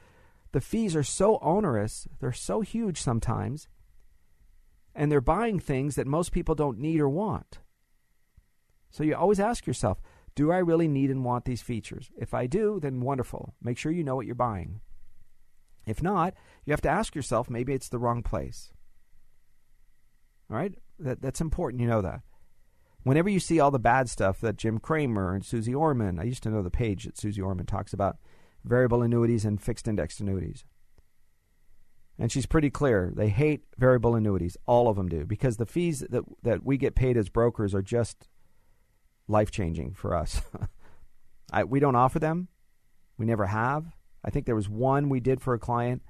the fees are so onerous, they're so huge sometimes, and they're buying things that most people don't need or want. So you always ask yourself, do I really need and want these features? If I do, then wonderful. Make sure you know what you're buying. If not, you have to ask yourself, maybe it's the wrong place. All right? That's important. You know that. Whenever you see all the bad stuff that Jim Cramer and Susie Orman, I used to know the page that Susie Orman talks about variable annuities and fixed indexed annuities. And she's pretty clear. They hate variable annuities. All of them do, because the fees that we get paid as brokers are just life-changing for us. We don't offer them. We never have. I think there was one we did for a client.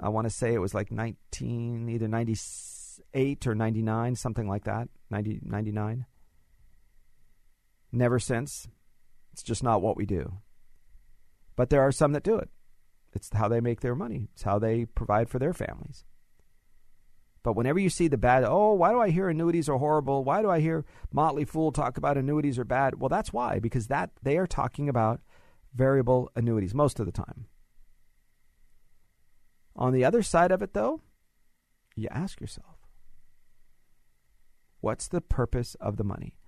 I want to say it was like 98 or 99, something like that, 99. Never since. It's just not what we do. But there are some that do it. It's how they make their money. It's how they provide for their families. But whenever you see the bad, why do I hear annuities are horrible? Why do I hear Motley Fool talk about annuities are bad? Well, that's why, because they are talking about variable annuities most of the time. On the other side of it, though, you ask yourself, what's the purpose of the money?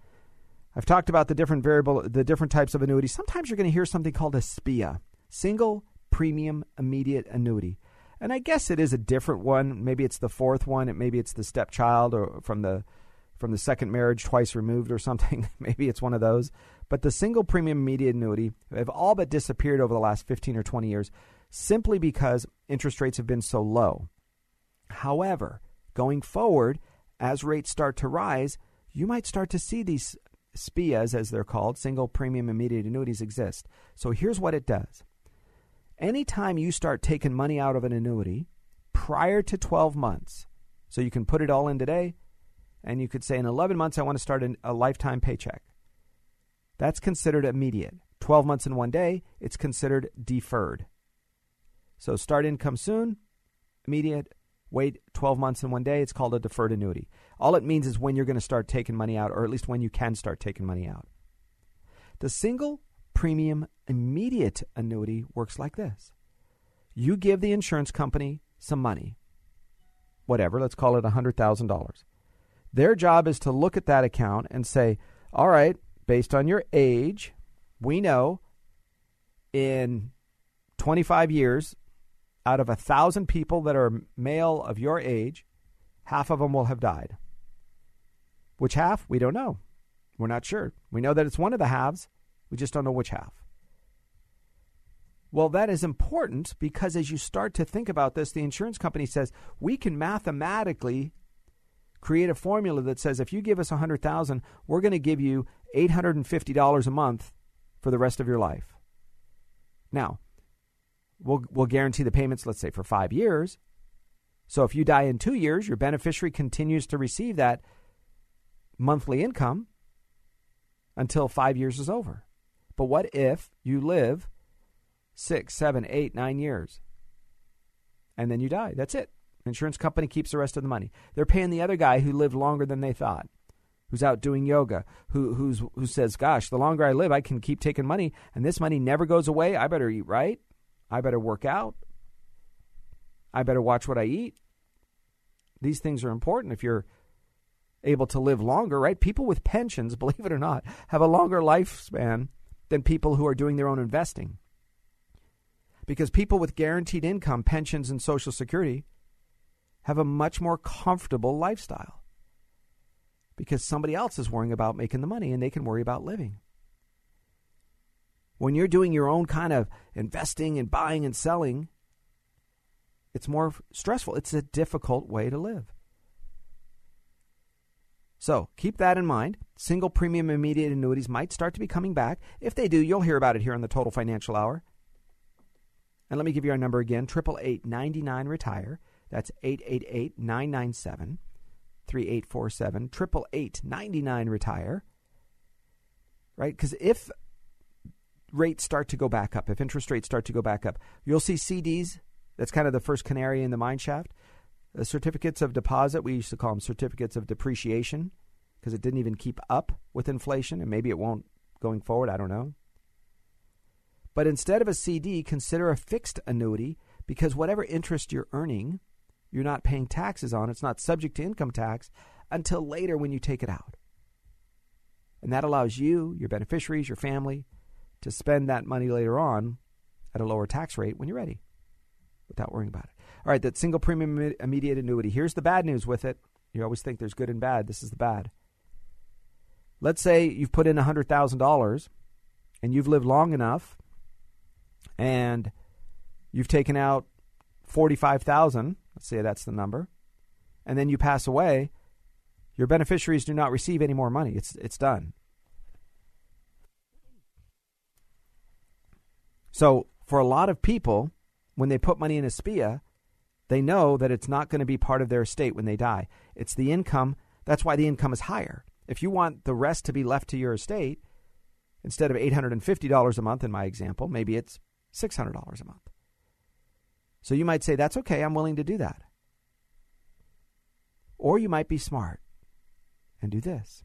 I've talked about the different types of annuities. Sometimes you're going to hear something called a SPIA, single premium immediate annuity. And I guess it is a different one. Maybe it's the fourth one. Maybe it's the stepchild or from the second marriage twice removed or something. Maybe it's one of those. But the single premium immediate annuity have all but disappeared over the last 15 or 20 years simply because interest rates have been so low. However, going forward, as rates start to rise, you might start to see these SPIAs, as they're called, single premium immediate annuities, exist. So here's what it does. Anytime you start taking money out of an annuity prior to 12 months, so you can put it all in today, and you could say in 11 months, I want to start a lifetime paycheck. That's considered immediate. 12 months and 1 day, it's considered deferred. So start income soon, immediate. Wait 12 months and 1 day, it's called a deferred annuity. All it means is when you're going to start taking money out, or at least when you can start taking money out. The single premium immediate annuity works like this. You give the insurance company some money, whatever, let's call it $100,000. Their job is to look at that account and say, all right, based on your age, we know in 25 years, out of 1,000 people that are male of your age, half of them will have died. Which half? We don't know. We're not sure. We know that it's one of the halves. We just don't know which half. Well, that is important because as you start to think about this, the insurance company says we can mathematically create a formula that says if you give us $100,000, we're going to give you $850 a month for the rest of your life. Now, we'll guarantee the payments, let's say, for 5 years. So if you die in 2 years, your beneficiary continues to receive that monthly income until 5 years is over. But what if you live 6, 7, 8, 9 years, and then you die? That's it. Insurance company keeps the rest of the money. They're paying the other guy who lived longer than they thought, who's out doing yoga, who says, gosh, the longer I live, I can keep taking money, and this money never goes away. I better eat right. I better work out. I better watch what I eat. These things are important if you're able to live longer, right? People with pensions, believe it or not, have a longer lifespan than people who are doing their own investing. Because people with guaranteed income, pensions, and Social Security have a much more comfortable lifestyle because somebody else is worrying about making the money and they can worry about living. When you're doing your own kind of investing and buying and selling, it's more stressful. It's a difficult way to live. So keep that in mind. Single premium immediate annuities might start to be coming back. If they do, you'll hear about it here on the Total Financial Hour. And let me give you our number again, 888-99-RETIRE. That's 888-997-3847, 888-99-RETIRE, right? Because if rates start to go back up, if interest rates start to go back up, you'll see CDs. That's kind of the first canary in the mine shaft. The certificates of deposit, we used to call them certificates of depreciation because it didn't even keep up with inflation, and maybe it won't going forward, I don't know. But instead of a CD, consider a fixed annuity because whatever interest you're earning, you're not paying taxes on. It's not subject to income tax until later when you take it out. And that allows you, your beneficiaries, your family to spend that money later on at a lower tax rate when you're ready without worrying about it. All right, that single premium immediate annuity. Here's the bad news with it. You always think there's good and bad. This is the bad. Let's say you've put in $100,000 and you've lived long enough and you've taken out $45,000, let's say that's the number, and then you pass away, your beneficiaries do not receive any more money. It's done. So for a lot of people, when they put money in a SPIA, they know that it's not going to be part of their estate when they die. It's the income. That's why the income is higher. If you want the rest to be left to your estate, instead of $850 a month in my example, maybe it's $600 a month. So you might say, that's okay, I'm willing to do that. Or you might be smart and do this.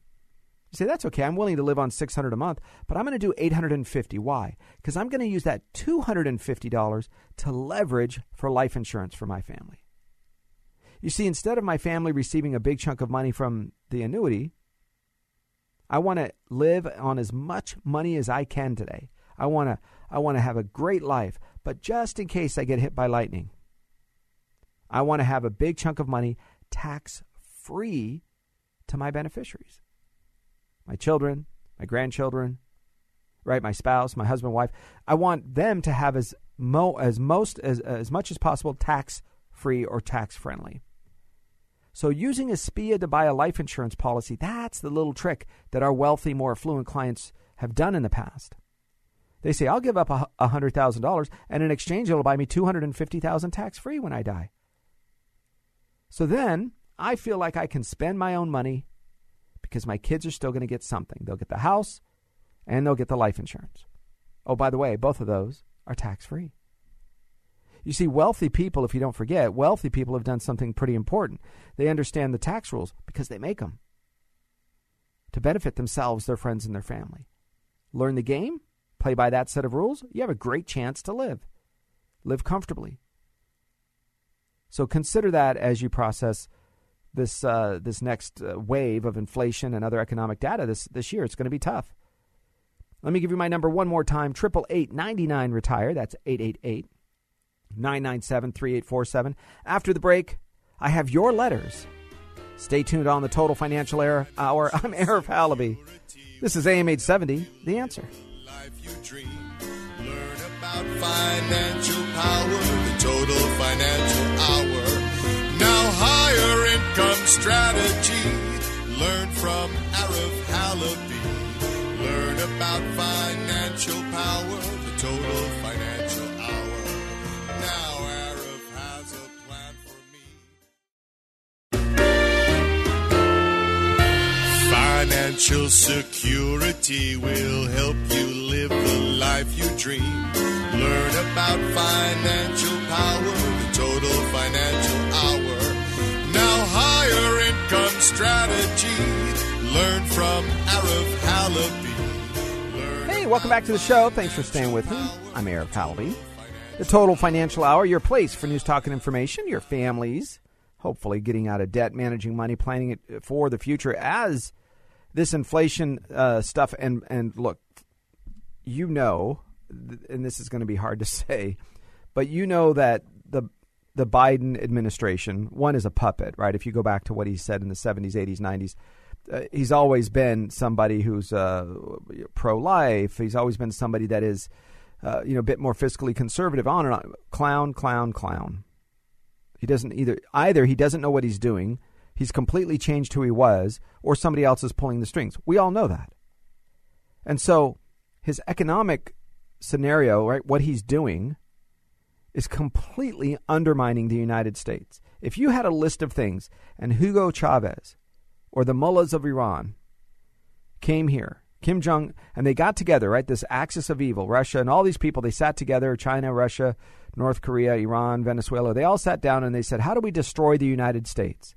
You say, that's okay, I'm willing to live on $600 a month, but I'm going to do $850. Why? Because I'm going to use that $250 to leverage for life insurance for my family. You see, instead of my family receiving a big chunk of money from the annuity, I want to live on as much money as I can today. I want to have a great life, but just in case I get hit by lightning, I want to have a big chunk of money tax-free to my beneficiaries, my children, my grandchildren, right? My spouse, my husband, wife. I want them to have as much as possible tax-free or tax-friendly. So using a SPIA to buy a life insurance policy, that's the little trick that our wealthy, more affluent clients have done in the past. They say, I'll give up $100,000 and in exchange, it'll buy me $250,000 tax-free when I die. So then I feel like I can spend my own money because my kids are still going to get something. They'll get the house and they'll get the life insurance. Oh, by the way, both of those are tax-free. You see, wealthy people, if you don't forget, wealthy people have done something pretty important. They understand the tax rules because they make them to benefit themselves, their friends, and their family. Learn the game. Play by that set of rules, you have a great chance to live comfortably. So consider that as you process this next wave of inflation and other economic data this year. It's going to be tough. Let me give you my number one more time, 888-99-RETIRE. That's 888-997-3847. After the break, I have your letters. Stay tuned on the Total Financial Hour. I'm Arif Halaby. This is AM 870, The Answer. Life you dream. Learn about financial power, the Total Financial Hour. Now higher income strategy. Learn from Arif Halaby. Learn about financial power, the Total Financial Hour. Now Arif has a plan for me. Financial security will help you live the life you dream. Learn about financial power, the Total Financial Hour. Now higher income strategy. Learn from Arif Halaby. Hey, welcome back to the show. Thanks for staying with me. I'm Arif Halaby. The Total Financial Hour, your place for news, talk, and information, your families, hopefully getting out of debt, managing money, planning it for the future as this inflation stuff. And look, you know, and this is going to be hard to say, but you know that the Biden administration, one, is a puppet, right? If you go back to what he said in the 70s, 80s, 90s, he's always been somebody who's pro-life. He's always been somebody that is a bit more fiscally conservative, on and on. Clown. He doesn't either he doesn't know what he's doing. He's completely changed who he was, or somebody else is pulling the strings. We all know that. And so his economic scenario, right, what he's doing is completely undermining the United States. If you had a list of things and Hugo Chavez or the mullahs of Iran came here, Kim Jong-un, and they got together, right, this axis of evil, Russia and all these people, they sat together, China, Russia, North Korea, Iran, Venezuela, they all sat down and they said, how do we destroy the United States?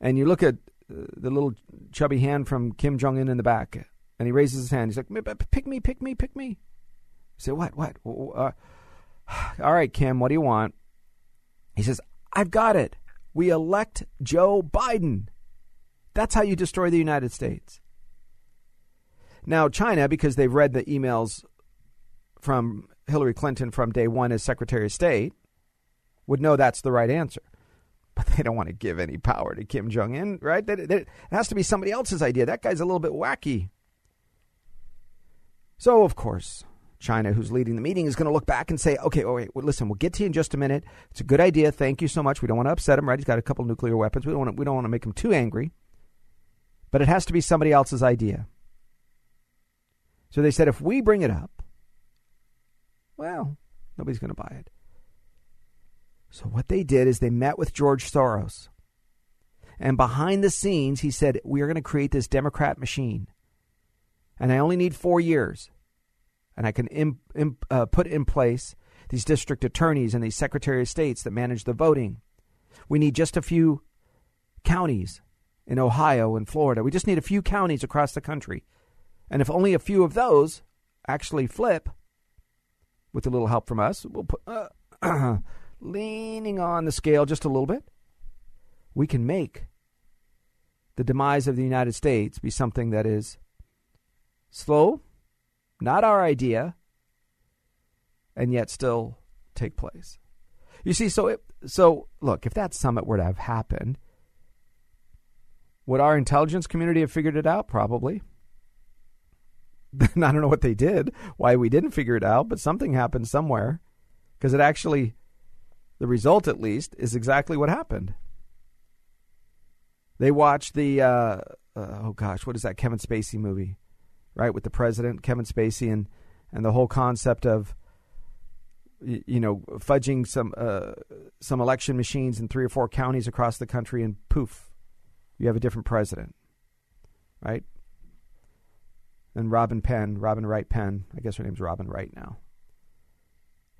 And you look at the little chubby hand from Kim Jong-un in the back, and he raises his hand. He's like, pick me. You say, what? All right, Kim, what do you want? He says, I've got it. We elect Joe Biden. That's how you destroy the United States. Now, China, because they've read the emails from Hillary Clinton from day one as Secretary of State, would know that's the right answer. But they don't want to give any power to Kim Jong-un, right? It has to be somebody else's idea. That guy's a little bit wacky. So, of course, China, who's leading the meeting, is going to look back and say, okay, oh, wait, listen, we'll get to you in just a minute. It's a good idea. Thank you so much. We don't want to upset him, right? He's got a couple of nuclear weapons. We don't want to make him too angry. But it has to be somebody else's idea. So they said, if we bring it up, well, nobody's going to buy it. So what they did is they met with George Soros. And behind the scenes, he said, we are going to create this Democrat machine. And I only need 4 years. And I can put in place these district attorneys and these secretary of states that manage the voting. We need just a few counties in Ohio and Florida. We just need a few counties across the country. And if only a few of those actually flip, with a little help from us, we'll put leaning on the scale just a little bit, we can make the demise of the United States be something that is slow, not our idea, and yet still take place. You see, so look, if that summit were to have happened, would our intelligence community have figured it out? Probably. I don't know what they did, why we didn't figure it out, but something happened somewhere, because it actually, the result at least, is exactly what happened. They watched the, what is that Kevin Spacey movie, right, with the president, Kevin Spacey, and the whole concept of, fudging some election machines in 3 or 4 counties across the country, and poof, you have a different president, right? And Robin Wright Penn, I guess her name's Robin Wright now,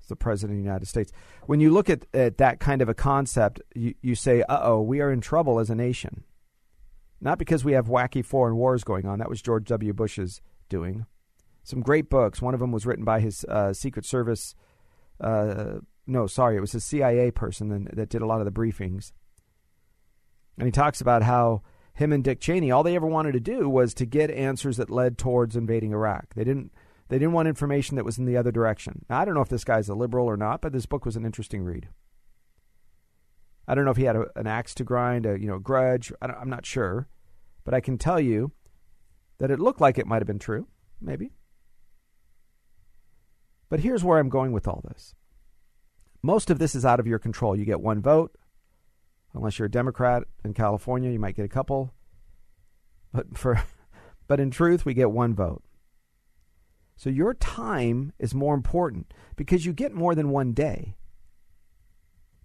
is the president of the United States. When you look at that kind of a concept, you say, uh-oh, we are in trouble as a nation. Not because we have wacky foreign wars going on. That was George W. Bush's doing. Some great books. One of them was written by his Secret Service. It was his CIA person that did a lot of the briefings. And he talks about how him and Dick Cheney, all they ever wanted to do was to get answers that led towards invading Iraq. They didn't want information that was in the other direction. Now, I don't know if this guy's a liberal or not, but this book was an interesting read. I don't know if he had an axe to grind, a grudge. I'm not sure, but I can tell you that it looked like it might have been true, maybe. But here's where I'm going with all this. Most of this is out of your control. You get one vote. Unless you're a Democrat in California, you might get a couple. But in truth, we get one vote. So your time is more important because you get more than one day,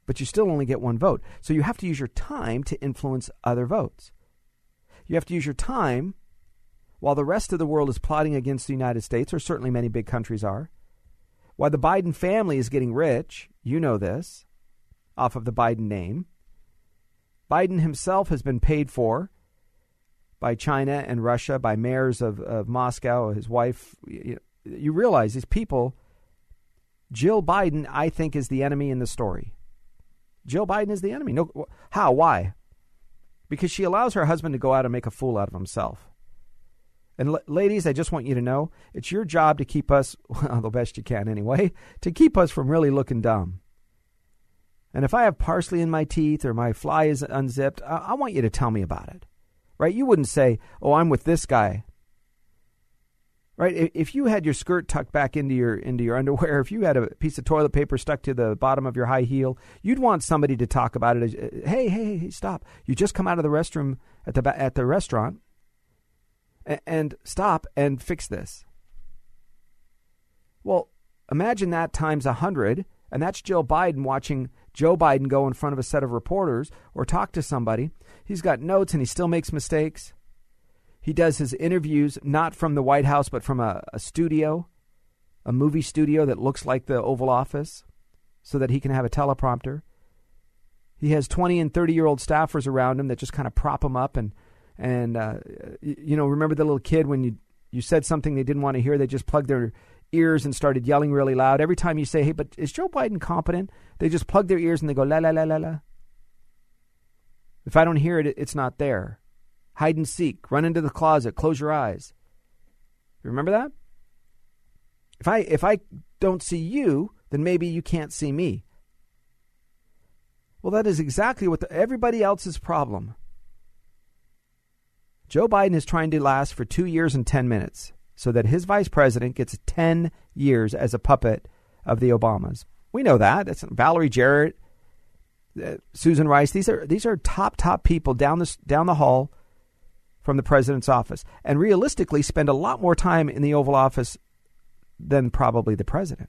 but you still only get one vote. So you have to use your time to influence other votes. You have to use your time while the rest of the world is plotting against the United States, or certainly many big countries are, while the Biden family is getting rich, you know this, off of the Biden name. Biden himself has been paid for by China and Russia, by mayors of Moscow, his wife. You realize these people, Jill Biden, I think, is the enemy in the story. Jill Biden is the enemy. No, how? Why? Because she allows her husband to go out and make a fool out of himself. And ladies, I just want you to know, it's your job to keep us, well, the best you can anyway, to keep us from really looking dumb. And if I have parsley in my teeth or my fly is unzipped, I want you to tell me about it. Right? You wouldn't say, oh, I'm with this guy. Right? If you had your skirt tucked back into your underwear, if you had a piece of toilet paper stuck to the bottom of your high heel, you'd want somebody to talk about it. Hey, stop. You just come out of the restroom at the restaurant and stop and fix this. Well, imagine that times 100, and that's Jill Biden watching Joe Biden go in front of a set of reporters or talk to somebody. He's got notes and he still makes mistakes. He does his interviews not from the White House, but from a studio, a movie studio that looks like the Oval Office, so that he can have a teleprompter. He has 20 and 30-year-old staffers around him that just kind of prop him up. And remember the little kid when you said something they didn't want to hear, they just plugged their ears and started yelling really loud. Every time you say, hey, but is Joe Biden competent? They just plug their ears and they go, la, la, la, la, la. If I don't hear it, it's not there. Hide and seek, run into the closet, close your eyes. You remember that? If I don't see you, then maybe you can't see me. Well, that is exactly what everybody else's problem. Joe Biden is trying to last for 2 years and 10 minutes. So that his vice president gets 10 years as a puppet of the Obamas. We know that. That's Valerie Jarrett, Susan Rice. These are top people down the hall from the president's office, and realistically spend a lot more time in the Oval Office than probably the president,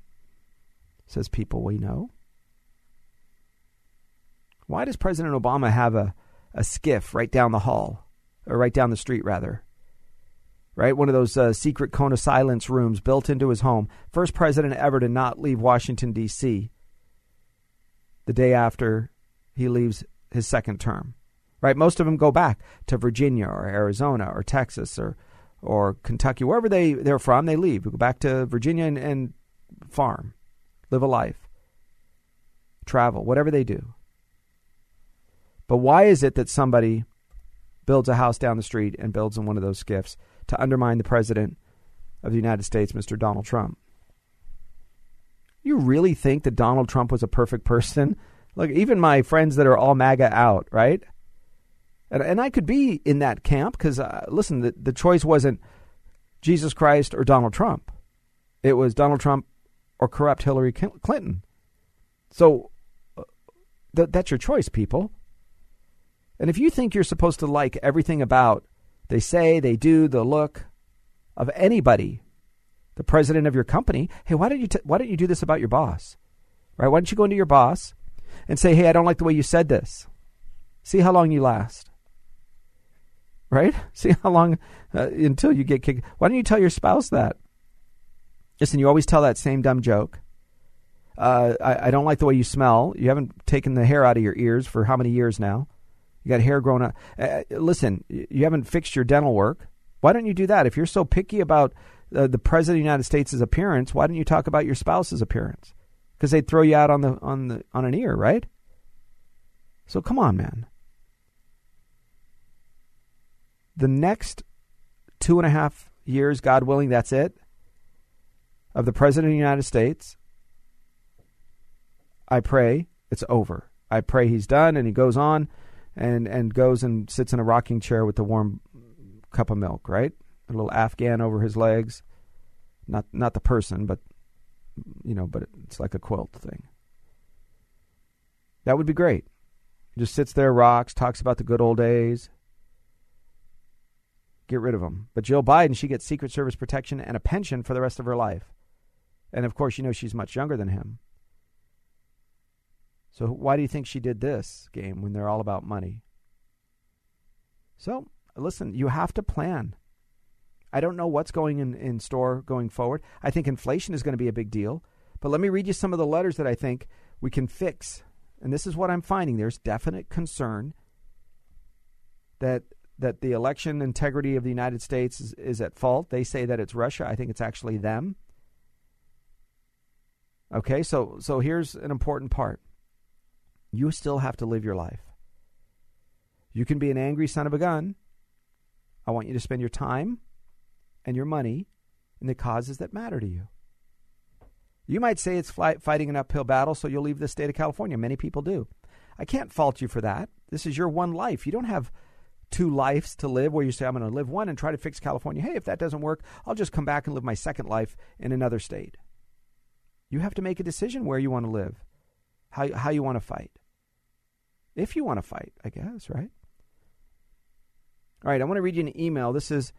says people we know. Why does President Obama have a skiff right down the hall, or right down the street rather? Right? One of those secret cone of silence rooms built into his home. First president ever to not leave Washington, D.C. the day after he leaves his second term. Right? Most of them go back to Virginia or Arizona or Texas or Kentucky, wherever they're from, they leave. They go back to Virginia and farm, live a life, travel, whatever they do. But why is it that somebody builds a house down the street and builds in one of those skiffs to undermine the president of the United States, Mr. Donald Trump? You really think that Donald Trump was a perfect person? Look, even my friends that are all MAGA out, right? And I could be in that camp because, listen, the choice wasn't Jesus Christ or Donald Trump. It was Donald Trump or corrupt Hillary Clinton. So that's your choice, people. And if you think you're supposed to like everything about they say, they do, the look of anybody, the president of your company. Hey, why don't you do this about your boss? Right? Why don't you go into your boss and say, hey, I don't like the way you said this. See how long you last. Right? See how long until you get kicked. Why don't you tell your spouse that? Listen, you always tell that same dumb joke. I don't like the way you smell. You haven't taken the hair out of your ears for how many years now? You got hair growing up. Listen, you haven't fixed your dental work. Why don't you do that? If you're so picky about the president of the United States' appearance, why don't you talk about your spouse's appearance? Because they'd throw you out on an ear, right? So come on, man. the next 2.5 years, God willing, that's it, of the President of the United States, I pray it's over. I pray he's done and he goes on and goes and sits in a rocking chair with a warm cup of milk, right? A little Afghan over his legs. Not the person, but, you know, but it's like a quilt thing. That would be great. Just sits there, rocks, talks about the good old days. Get rid of them. But Jill Biden, she gets Secret Service protection and a pension for the rest of her life. And, of course, you know she's much younger than him. So why do you think she did this game when they're all about money? So, listen, you have to plan. I don't know what's going in store going forward. I think inflation is going to be a big deal. But let me read you some of the letters that I think we can fix. And this is what I'm finding. There's definite concern that the election integrity of the United States is at fault. They say that it's Russia. I think it's actually them. Okay, so here's an important part. You still have to live your life. You can be an angry son of a gun. I want you to spend your time and your money in the causes that matter to you. You might say it's fighting an uphill battle, so you'll leave the state of California. Many people do. I can't fault you for that. This is your one life. You don't have two lives to live where you say, I'm going to live one and try to fix California. Hey, if that doesn't work, I'll just come back and live my second life in another state. You have to make a decision where you want to live, how you want to fight. If you want to fight, I guess, right? All right, I want to read you an email. This is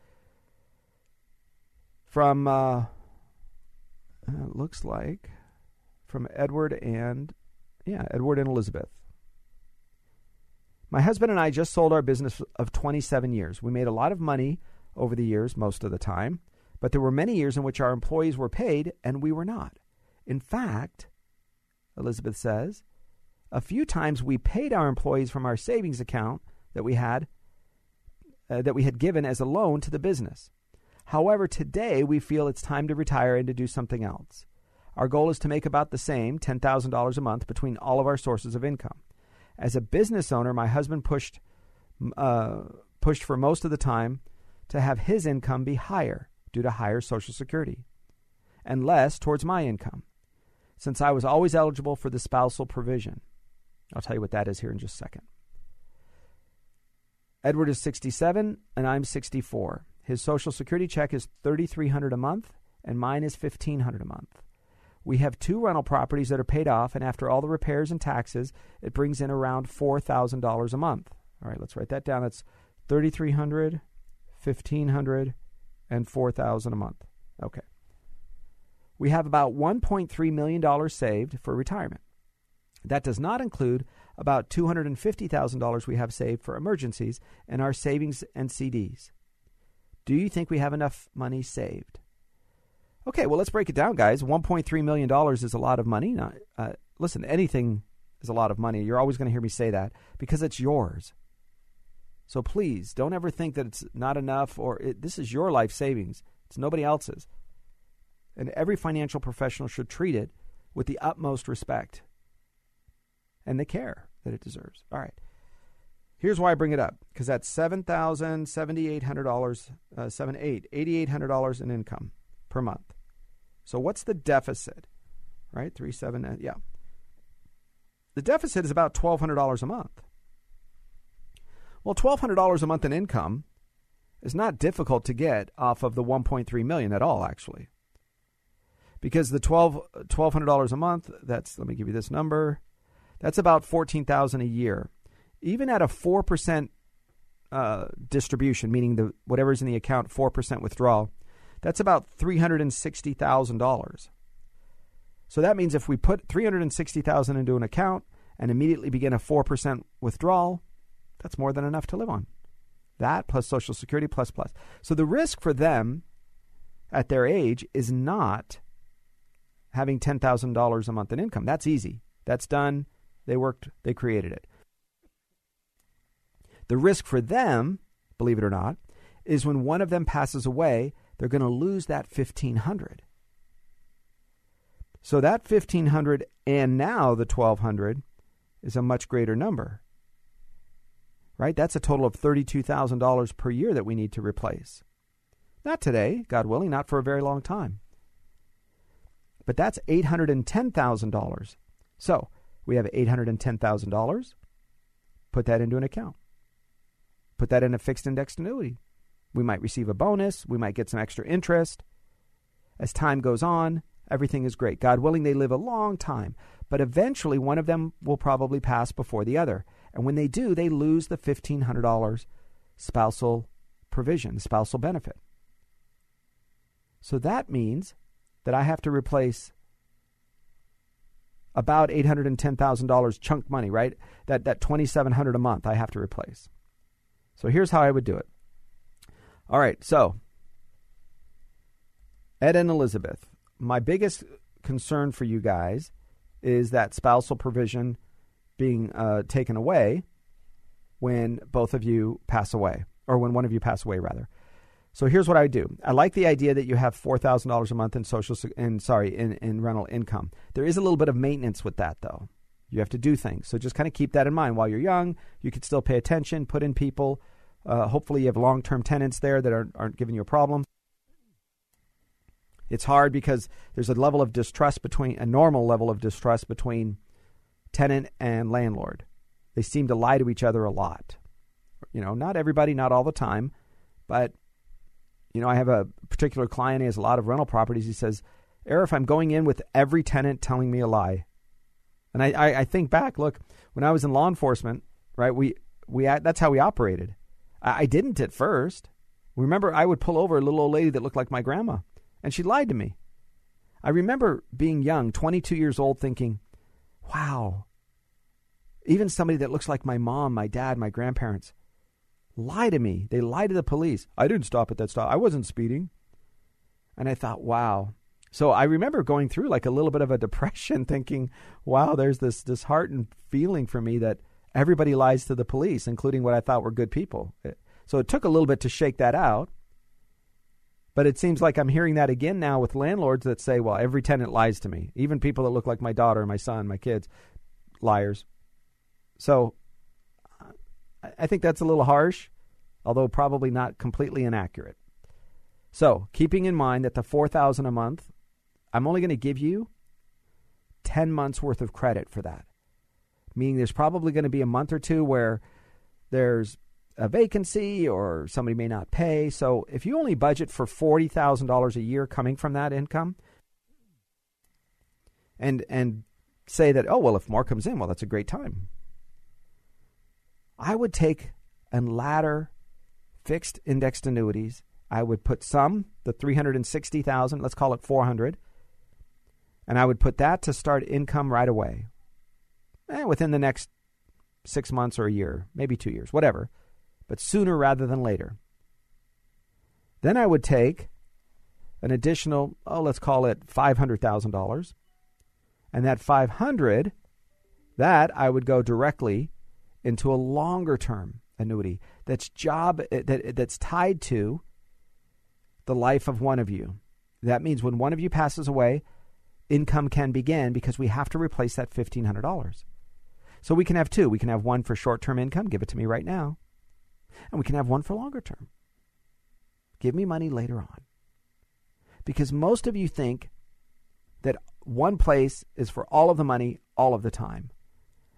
from... it looks like from Edward and Elizabeth. My husband and I just sold our business of 27 years. We made a lot of money over the years, most of the time, but there were many years in which our employees were paid and we were not. In fact, Elizabeth says, a few times we paid our employees from our savings account that we had given as a loan to the business. However, today we feel it's time to retire and to do something else. Our goal is to make about the same, $10,000 a month, between all of our sources of income. As a business owner, my husband pushed for most of the time to have his income be higher due to higher Social Security and less towards my income, since I was always eligible for the spousal provision. I'll tell you what that is here in just a second. Edward is 67 and I'm 64. His Social Security check is $3,300 a month, and mine is $1,500 a month. We have two rental properties that are paid off, and after all the repairs and taxes, it brings in around $4,000 a month. All right, let's write that down. That's $3,300, $1,500, and $4,000 a month. Okay. We have about $1.3 million saved for retirement. That does not include about $250,000 we have saved for emergencies and our savings and CDs. Do you think we have enough money saved? Okay, well, let's break it down, guys. $1.3 million is a lot of money. Now, listen, anything is a lot of money. You're always going to hear me say that because it's yours. So please don't ever think that it's not enough this is your life savings. It's nobody else's. And every financial professional should treat it with the utmost respect and the care that it deserves. All right. Here's why I bring it up, because that's $8,800 in income per month. So what's the deficit, right? The deficit is about $1,200 a month. Well, $1,200 a month in income is not difficult to get off of the $1.3 million at all, actually, because the $1,200 a month, let me give you this number, that's about $14,000 a year. Even at a 4% distribution, meaning whatever's in the account, 4% withdrawal, that's about $360,000. So that means if we put $360,000 into an account and immediately begin a 4% withdrawal, that's more than enough to live on. That plus Social Security plus. So the risk for them at their age is not having $10,000 a month in income. That's easy. That's done. They worked. They created it. The risk for them, believe it or not, is when one of them passes away, they're going to lose that $1,500. So that $1,500 and now the $1,200 is a much greater number, right? That's a total of $32,000 per year that we need to replace. Not today, God willing, not for a very long time. But that's $810,000. So we have $810,000. Put that into an account. Put that in a fixed indexed annuity. We might receive a bonus. We might get some extra interest. As time goes on, everything is great. God willing, they live a long time. But eventually, one of them will probably pass before the other. And when they do, they lose the $1,500 spousal provision, spousal benefit. So that means that I have to replace about $810,000 chunk money, right? That $2,700 a month I have to replace. So here's how I would do it. All right, so Ed and Elizabeth, my biggest concern for you guys is that spousal provision being taken away when both of you pass away, or when one of you pass away, rather. So here's what I would do. I like the idea that you have $4,000 a month in in rental income. There is a little bit of maintenance with that, though. You have to do things. So just kind of keep that in mind. While you're young, you could still pay attention, put in people. Hopefully you have long-term tenants there that aren't giving you a problem. It's hard because there's a normal level of distrust between tenant and landlord. They seem to lie to each other a lot. You know, not everybody, not all the time, but you know, I have a particular client. He has a lot of rental properties. He says, "Arif, I'm going in with every tenant telling me a lie." And I think back. Look, when I was in law enforcement, right? We that's how we operated. I didn't at first. Remember, I would pull over a little old lady that looked like my grandma, and she lied to me. I remember being young, 22 years old, thinking, "Wow, even somebody that looks like my mom, my dad, my grandparents." Lie to me. They lie to the police. I didn't stop at that stop. I wasn't speeding. And I thought, wow. So I remember going through like a little bit of a depression thinking, wow, there's this disheartened feeling for me that everybody lies to the police, including what I thought were good people. So it took a little bit to shake that out. But it seems like I'm hearing that again now with landlords that say, well, every tenant lies to me. Even people that look like my daughter, my son, my kids, liars. So I think that's a little harsh, although probably not completely inaccurate. So keeping in mind that the $4,000 a month, I'm only going to give you 10 months worth of credit for that. Meaning there's probably going to be a month or two where there's a vacancy or somebody may not pay. So if you only budget for $40,000 a year coming from that income and say that, oh, well, if more comes in, well, that's a great time. I would take and ladder fixed indexed annuities. I would put the 360,000, let's call it 400, and I would put that to start income right away, within the next 6 months or a year, maybe 2 years, whatever, but sooner rather than later. Then I would take an additional, let's call it $500,000, and that 500, that I would go directly into a longer-term annuity that's tied to the life of one of you. That means when one of you passes away, income can begin because we have to replace that $1,500. So we can have two. We can have one for short-term income, give it to me right now, and we can have one for longer-term. Give me money later on. Because most of you think that one place is for all of the money all of the time.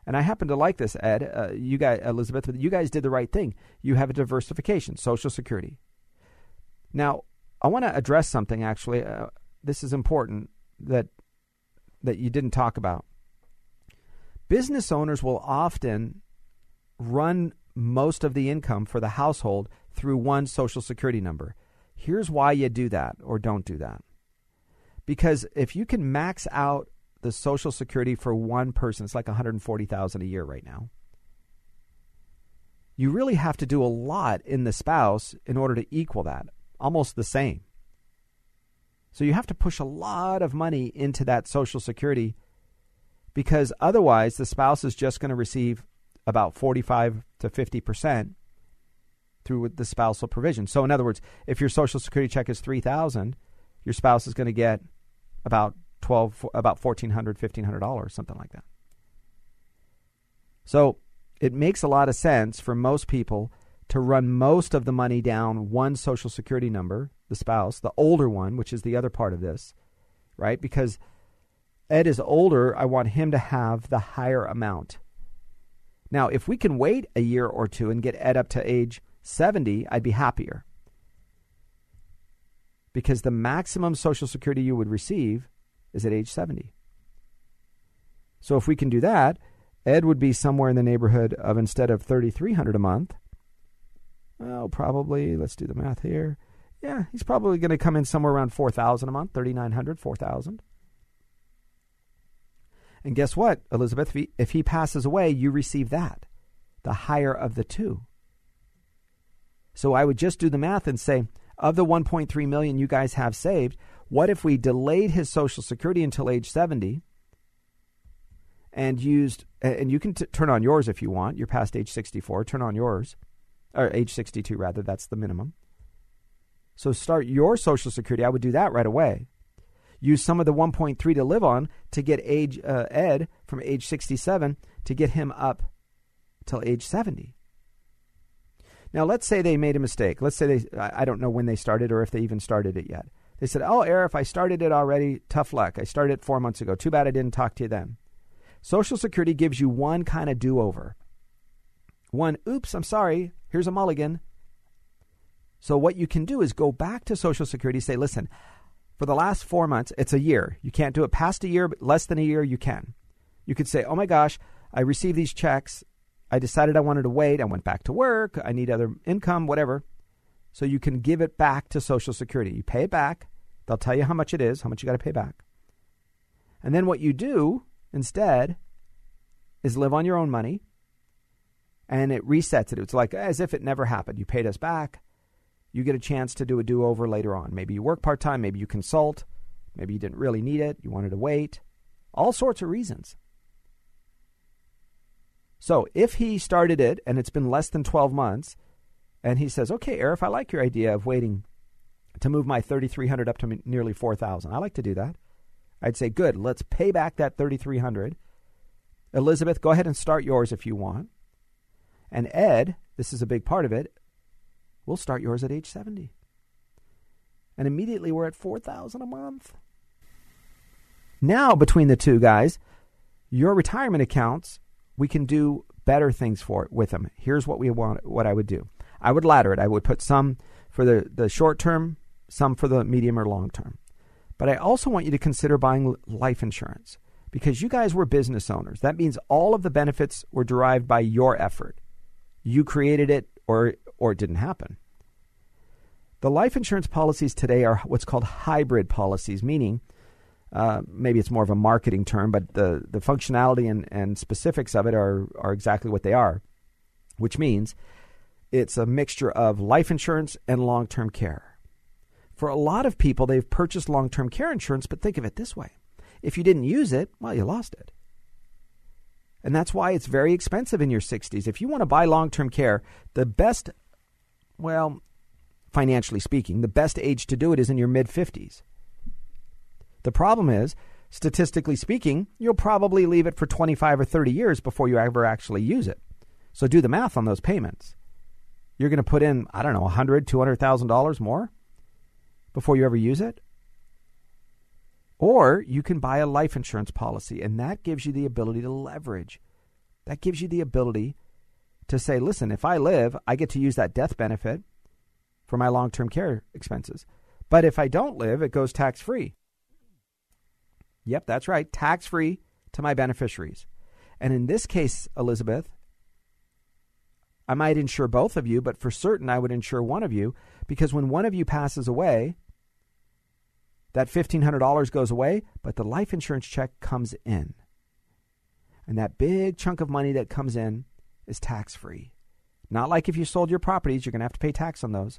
And I happen to like this, Ed, you guys, Elizabeth, you guys did the right thing. You have a diversification, Social Security. Now, I want to address something, actually. This is important that you didn't talk about. Business owners will often run most of the income for the household through one Social Security number. Here's why you do that or don't do that. Because if you can max out the Social Security for one person, it's like $140,000 a year right now. You really have to do a lot in the spouse in order to equal that, almost the same. So you have to push a lot of money into that Social Security because otherwise the spouse is just going to receive about 45 to 50% through the spousal provision. So in other words, if your Social Security check is $3,000, your spouse is going to get about $1,400, $1,500, something like that. So it makes a lot of sense for most people to run most of the money down one Social Security number, the spouse, the older one, which is the other part of this, right? Because Ed is older, I want him to have the higher amount. Now, if we can wait a year or two and get Ed up to age 70, I'd be happier. Because the maximum Social Security you would receive is at age 70. So if we can do that, Ed would be somewhere in the neighborhood of, instead of $3,300 a month, well, probably, let's do the math here. Yeah, he's probably going to come in somewhere around $4,000 a month, $3,900, $4,000. And guess what, Elizabeth? If he passes away, you receive that, the higher of the two. So I would just do the math and say, of the 1.3 million you guys have saved, what if we delayed his Social Security until age 70 and used, and you can turn on yours if you want, you're past age 64, turn on yours, or age 62 rather, that's the minimum. So start your Social Security, I would do that right away. Use some of the 1.3 to live on to get Ed from age 67 to get him up till age 70. Now, let's say they made a mistake. Let's say I don't know when they started or if they even started it yet. They said, oh, Arif, I started it already. Tough luck. I started it 4 months ago. Too bad I didn't talk to you then. Social Security gives you one kind of do-over. One, oops, I'm sorry. Here's a mulligan. So what you can do is go back to Social Security, say, listen, for the last 4 months, it's a year. You can't do it past a year, but less than a year, you can. You could say, oh my gosh, I received these checks. I decided I wanted to wait. I went back to work. I need other income, whatever. So you can give it back to Social Security. You pay it back. They'll tell you how much it is, how much you got to pay back. And then what you do instead is live on your own money, and it resets it. It's like as if it never happened. You paid us back. You get a chance to do a do-over later on. Maybe you work part-time. Maybe you consult. Maybe you didn't really need it. You wanted to wait. All sorts of reasons. So if he started it and it's been less than 12 months and he says, okay, Arif, I like your idea of waiting to move my $3,300 up to nearly $4,000. I like to do that. I'd say, good, let's pay back that $3,300. Elizabeth, go ahead and start yours if you want. And Ed, this is a big part of it, we'll start yours at age 70. And immediately we're at $4,000 a month. Now, between the two guys, your retirement accounts, we can do better things for it with them. Here's what we want. What I would do. I would ladder it. I would put some for the short term, some for the medium or long term. But I also want you to consider buying life insurance because you guys were business owners. That means all of the benefits were derived by your effort. You created it or it didn't happen. The life insurance policies today are what's called hybrid policies, meaning maybe it's more of a marketing term, but the functionality and specifics of it are exactly what they are, which means it's a mixture of life insurance and long-term care. For a lot of people, they've purchased long-term care insurance, but think of it this way. If you didn't use it, well, you lost it. And that's why it's very expensive in your 60s. If you want to buy long-term care, the best, well, financially speaking, the best age to do it is in your mid-50s. The problem is, statistically speaking, you'll probably leave it for 25 or 30 years before you ever actually use it. So do the math on those payments. You're going to put in, I don't know, $100,000, $200,000 more before you ever use it. Or you can buy a life insurance policy, and that gives you the ability to leverage. That gives you the ability to say, listen, if I live, I get to use that death benefit for my long-term care expenses. But if I don't live, it goes tax-free. Yep, that's right, tax-free to my beneficiaries. And in this case, Elizabeth, I might insure both of you, but for certain I would insure one of you because when one of you passes away, that $1,500 goes away, but the life insurance check comes in. And that big chunk of money that comes in is tax-free. Not like if you sold your properties, you're going to have to pay tax on those.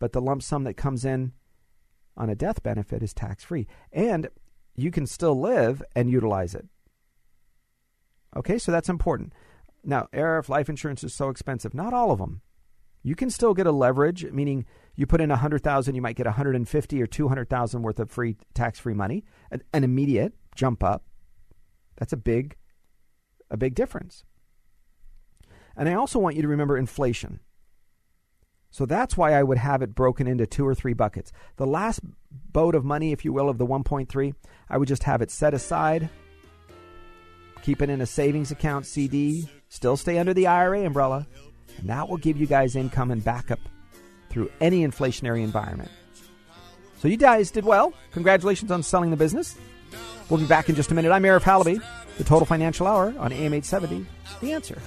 But the lump sum that comes in on a death benefit is tax-free. And you can still live and utilize it. Okay, so that's important. Now, Arif, life insurance is so expensive. Not all of them. You can still get a leverage, meaning you put in $100,000, you might get $150,000 or $200,000 worth of free tax-free money, an immediate jump up. That's a big a big difference. And I also want you to remember inflation. So that's why I would have it broken into two or three buckets. The last boat of money, if you will, of the 1.3, I would just have it set aside, keep it in a savings account, CD, still stay under the IRA umbrella. And that will give you guys income and backup through any inflationary environment. So you guys did well. Congratulations on selling the business. We'll be back in just a minute. I'm Arif Halaby, The Total Financial Hour on AM 870, The Answer.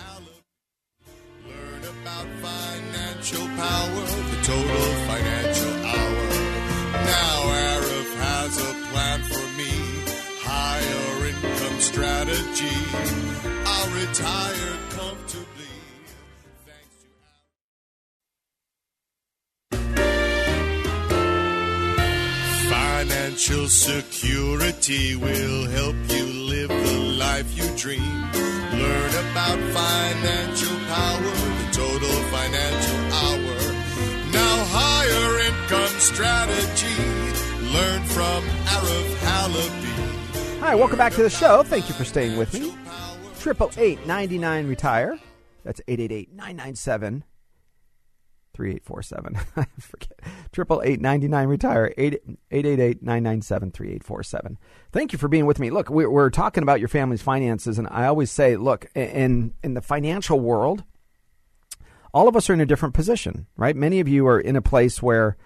Learn about financial power, The Total Financial Hour. Now Arif has a plan for me, higher income strategy. I'll retire comfortably. Financial security will help you live the life you dream. Learn about financial power, the total financial hour. Now higher income strategy. Learn from Arif Halaby. Hi, welcome back to the show. Thank you for staying with me. 888-99-RETIRE. That's 888-997-RETIRE. 3847. I forget. 888-99-RETIRE. 888-997-3847. Thank you for being with me. Look, we're talking about your family's finances, and I always say, look, in the financial world, all of us are in a different position, right? Many of you are in a place where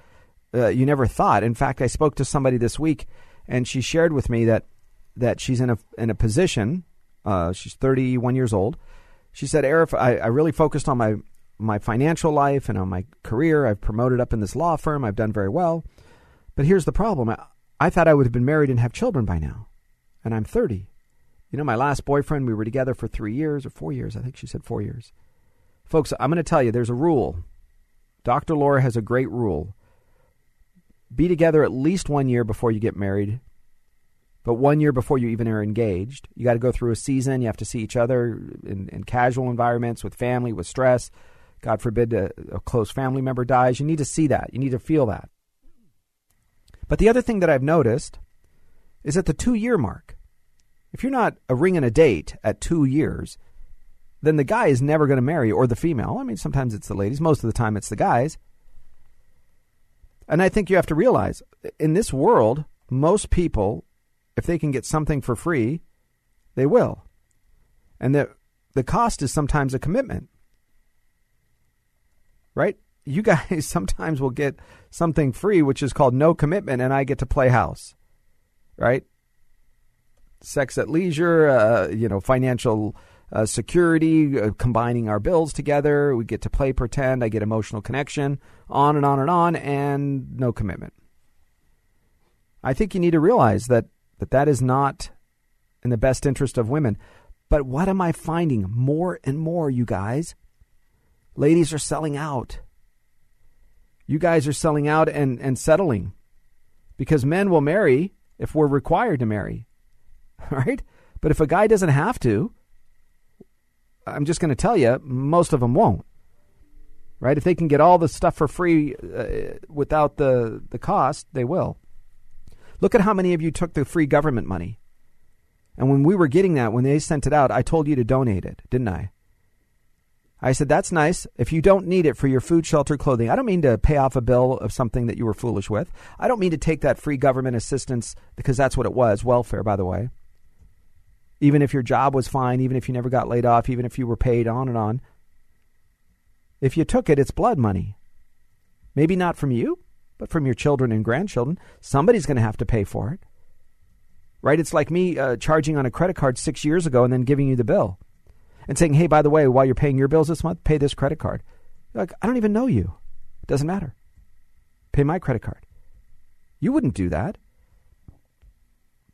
you never thought. In fact, I spoke to somebody this week, and she shared with me that she's in a position. She's 31 years old. She said, Arif, I really focused on my financial life and on my career. I've promoted up in this law firm. I've done very well. But here's the problem. I thought I would have been married and have children by now. And I'm 30. You know, my last boyfriend, we were together for 3 years or 4 years. I think she said 4 years. Folks, I'm going to tell you, there's a rule. Dr. Laura has a great rule. Be together at least 1 year before you get married. But 1 year before you even are engaged, you got to go through a season. You have to see each other in casual environments with family, with stress. God forbid a close family member dies. You need to see that. You need to feel that. But the other thing that I've noticed is at the 2 year mark, if you're not a ring and a date at 2 years, then the guy is never going to marry, or the female. I mean, sometimes it's the ladies. Most of the time it's the guys. And I think you have to realize in this world, most people, if they can get something for free, they will. And the cost is sometimes a commitment. Right? You guys sometimes will get something free, which is called no commitment, and I get to play house, right? Sex at leisure, financial security, combining our bills together. We get to play pretend. I get emotional connection, on and on and on, and no commitment. I think you need to realize that is not in the best interest of women. But what am I finding more and more, you guys? Ladies are selling out. You guys are selling out and settling because men will marry if we're required to marry, right? But if a guy doesn't have to, I'm just going to tell you, most of them won't, right? If they can get all the stuff for free without the cost, they will. Look at how many of you took the free government money. And when we were getting that, when they sent it out, I told you to donate it, didn't I? I said, that's nice if you don't need it for your food, shelter, clothing. I don't mean to pay off a bill of something that you were foolish with. I don't mean to take that free government assistance because that's what it was, welfare, by the way. Even if your job was fine, even if you never got laid off, even if you were paid, on and on. If you took it, it's blood money. Maybe not from you, but from your children and grandchildren. Somebody's going to have to pay for it. Right? It's like me charging on a credit card 6 years ago and then giving you the bill. And saying, hey, by the way, while you're paying your bills this month, pay this credit card. You're like, I don't even know you. It doesn't matter. Pay my credit card. You wouldn't do that.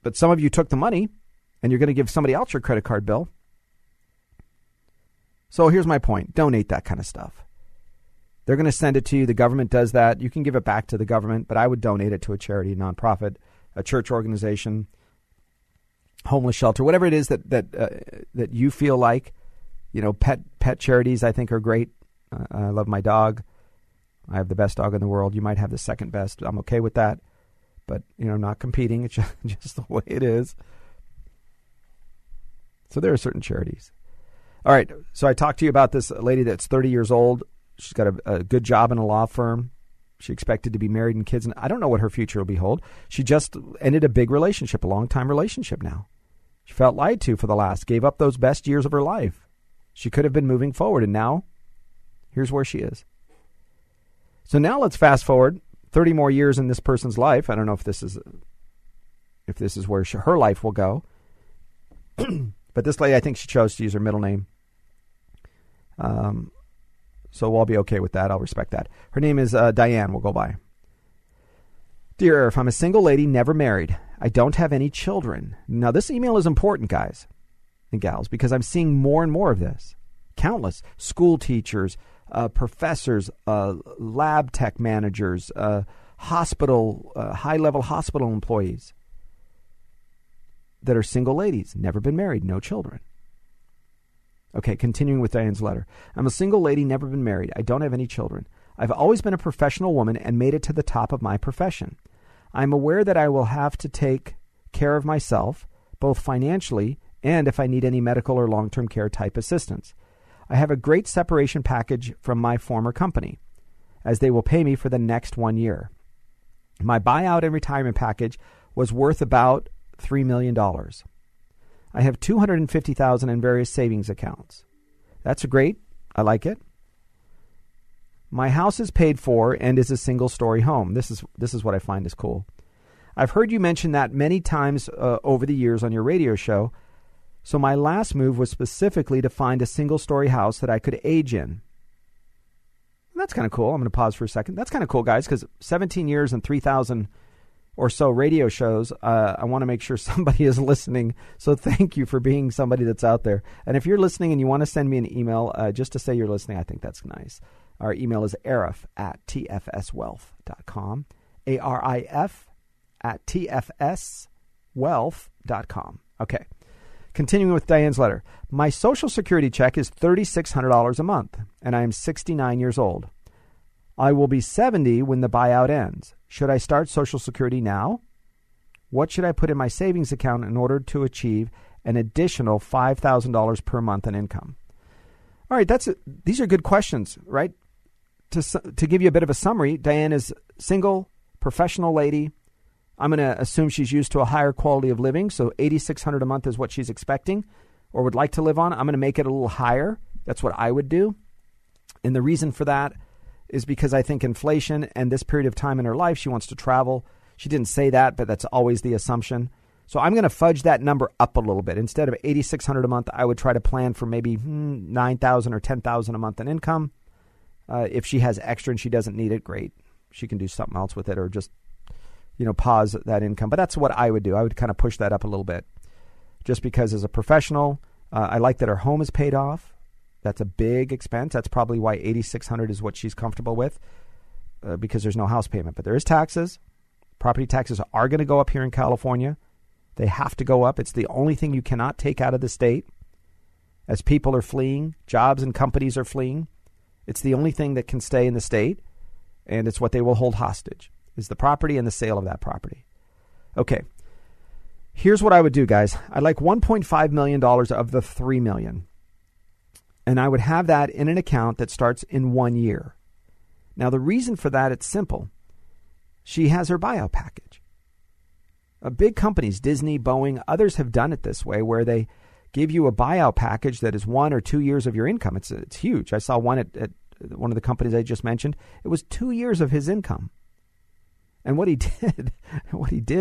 But some of you took the money and you're going to give somebody else your credit card bill. So here's my point. Donate that kind of stuff. They're going to send it to you. The government does that. You can give it back to the government, but I would donate it to a charity, a nonprofit, a church organization, homeless shelter, whatever it is that you feel like. You know, pet charities, I think, are great. I love my dog. I have the best dog in the world. You might have the second best. I'm okay with that. But, you know, I'm not competing. It's just the way it is. So there are certain charities. All right. So I talked to you about this lady that's 30 years old. She's got a good job in a law firm. She expected to be married and kids. And I don't know what her future will behold. She just ended a big relationship, a long-time relationship now. She felt lied to for the last, gave up those best years of her life. She could have been moving forward. And now here's where she is. So now let's fast forward 30 more years in this person's life. I don't know if this is where her life will go. But this lady, I think she chose to use her middle name. So I'll be okay with that. I'll respect that. Her name is Diane. We'll go by. Dear Arif, I'm a single lady, never married. I don't have any children. Now, this email is important, guys and gals, because I'm seeing more and more of this. Countless school teachers, professors, lab tech managers, high-level hospital employees that are single ladies, never been married, no children. Okay, continuing with Diane's letter. I'm a single lady, never been married. I don't have any children. I've always been a professional woman and made it to the top of my profession. I'm aware that I will have to take care of myself, both financially and if I need any medical or long-term care type assistance. I have a great separation package from my former company, as they will pay me for the next 1 year. My buyout and retirement package was worth about $3 million. I have $250,000 in various savings accounts. That's great. I like it. My house is paid for and is a single-story home. This is what I find is cool. I've heard you mention that many times over the years on your radio show, so my last move was specifically to find a single-story house that I could age in. That's kind of cool. I'm going to pause for a second. That's kind of cool, guys, because 17 years and 3,000 or so radio shows, I want to make sure somebody is listening. So thank you for being somebody that's out there. And if you're listening and you want to send me an email just to say you're listening, I think that's nice. Our email is arif@tfswealth.com, arif@tfswealth.com. Okay. Continuing with Diane's letter. My Social Security check is $3,600 a month, and I am 69 years old. I will be 70 when the buyout ends. Should I start Social Security now? What should I put in my savings account in order to achieve an additional $5,000 per month in income? All right, these are good questions, right? To give you a bit of a summary, Diane is single, professional lady. I'm going to assume she's used to a higher quality of living, so $8,600 a month is what she's expecting or would like to live on. I'm going to make it a little higher. That's what I would do. And the reason for that is because I think inflation and this period of time in her life, she wants to travel. She didn't say that, but that's always the assumption. So I'm going to fudge that number up a little bit. Instead of $8,600 a month, I would try to plan for maybe $9,000 or $10,000 a month in income. If she has extra and she doesn't need it, great. She can do something else with it or just, pause that income. But that's what I would do. I would kind of push that up a little bit just because as a professional, I like that her home is paid off. That's a big expense. That's probably why $8,600 is what she's comfortable with because there's no house payment. But there is taxes. Property taxes are going to go up here in California. They have to go up. It's the only thing you cannot take out of the state. As people are fleeing, jobs and companies are fleeing. It's the only thing that can stay in the state, and it's what they will hold hostage is the property and the sale of that property. Okay. Here's what I would do, guys. I'd like $1.5 million of the $3 million. And I would have that in an account that starts in 1 year. Now, the reason for that, it's simple. She has her buyout package. Big companies, Disney, Boeing, others have done it this way where they give you a buyout package that is 1 or 2 years of your income. It's huge. I saw one at one of the companies I just mentioned. It was 2 years of his income. And what he did